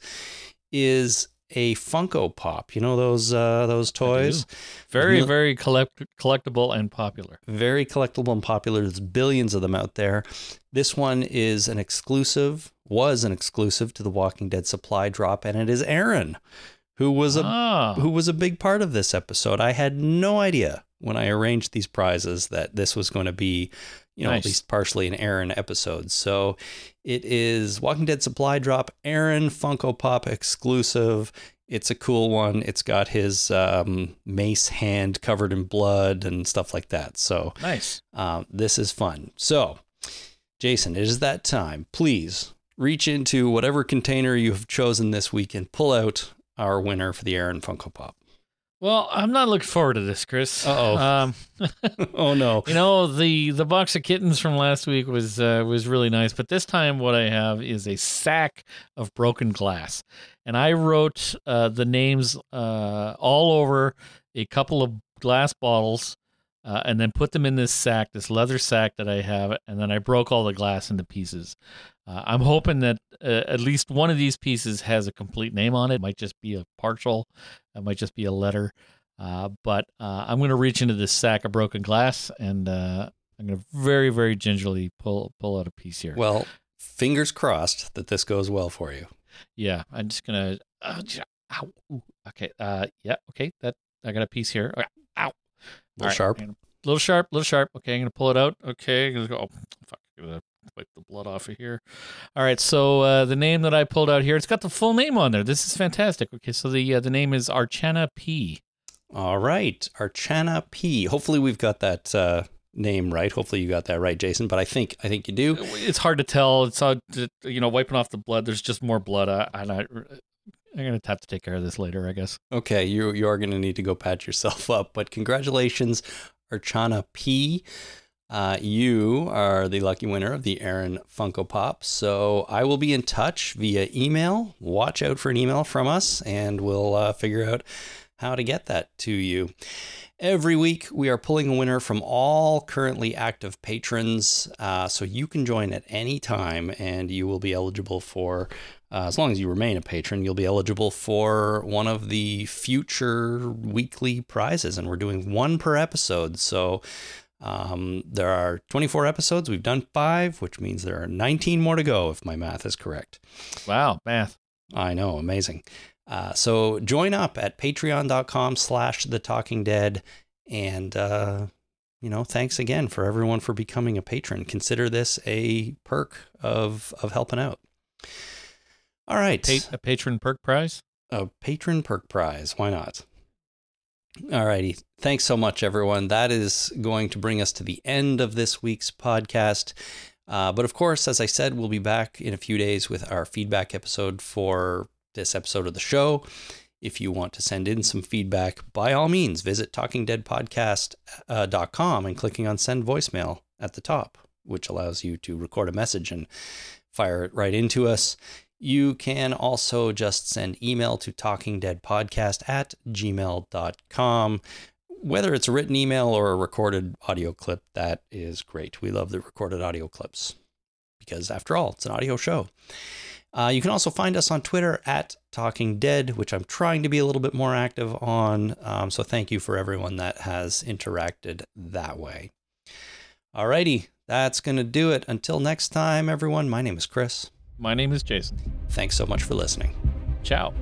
is a Funko Pop. You know those, uh, those toys? Very, Mil- very collect- collectible and popular. Very collectible and popular. There's billions of them out there. This one is an exclusive, was an exclusive to the Walking Dead supply drop, and it is Aaron, who was a oh. who was a big part of this episode. I had no idea when I arranged these prizes that this was going to be, you know, nice. At least partially an Aaron episode. So it is Walking Dead Supply Drop, Aaron Funko Pop exclusive. It's a cool one. It's got his um, mace hand covered in blood and stuff like that. So nice. Um, this is fun. So, Jason, it is that time. Please reach into whatever container you have chosen this week and pull out our winner for the Aaron Funko Pop. Well, I'm not looking forward to this, Chris. Uh-oh. Um, oh, no. You know, the, the box of kittens from last week was uh, was really nice, but this time what I have is a sack of broken glass. And I wrote uh, the names uh, all over a couple of glass bottles uh, and then put them in this sack, this leather sack that I have, and then I broke all the glass into pieces. Uh, I'm hoping that uh, at least one of these pieces has a complete name on it. It might just be a partial. It might just be a letter. Uh, but uh, I'm going to reach into this sack of broken glass, and uh, I'm going to very, very gingerly pull pull out a piece here. Well, fingers crossed that this goes well for you. Yeah, I'm just going to... Uh, okay, uh, yeah, okay. That I got a piece here. Okay, ow. A little right, sharp. Gonna, little sharp, little sharp. Okay, I'm going to pull it out. Okay, I'm going to go... Oh, fuck. Wipe the blood off of here. All right, so uh, the name that I pulled out here, it's got the full name on there. This is fantastic. Okay, so the uh, the name is Archana P. All right, Archana P. Hopefully we've got that uh, name right. Hopefully you got that right, Jason, but I think I think you do. It's hard to tell. It's all, you know, wiping off the blood. There's just more blood. I, I, I'm going to have to take care of this later, I guess. Okay, you, you are going to need to go patch yourself up, but congratulations, Archana P. Uh, you are the lucky winner of the Aaron Funko Pop. So I will be in touch via email. Watch out for an email from us, and we'll uh, figure out how to get that to you. Every week, we are pulling a winner from all currently active patrons, uh, so you can join at any time, and you will be eligible for, uh, as long as you remain a patron, you'll be eligible for one of the future weekly prizes, and we're doing one per episode. So um, there are twenty-four episodes. We've done five, which means there are nineteen more to go, if my math is correct. Wow, math. I know, amazing. Uh, so join up at patreon.com slash the talking dead. And, uh, you know, thanks again for everyone for becoming a patron. Consider this a perk of, of helping out. All right. A patron perk prize? A patron perk prize. Why not? All righty. Thanks so much, everyone. That is going to bring us to the end of this week's podcast. Uh, but of course, as I said, we'll be back in a few days with our feedback episode for this episode of the show. If you want to send in some feedback, by all means, visit talking dead podcast dot com and clicking on send voicemail at the top, which allows you to record a message and fire it right into us. You can also just send email to talkingdeadpodcast at gmail dot com. Whether it's a written email or a recorded audio clip, that is great. We love the recorded audio clips because, after all, it's an audio show. Uh, you can also find us on Twitter at Talking Dead, which I'm trying to be a little bit more active on. Um, so thank you for everyone that has interacted that way. Alrighty, that's going to do it. Until next time, everyone, my name is Chris. My name is Jason. Thanks so much for listening. Ciao.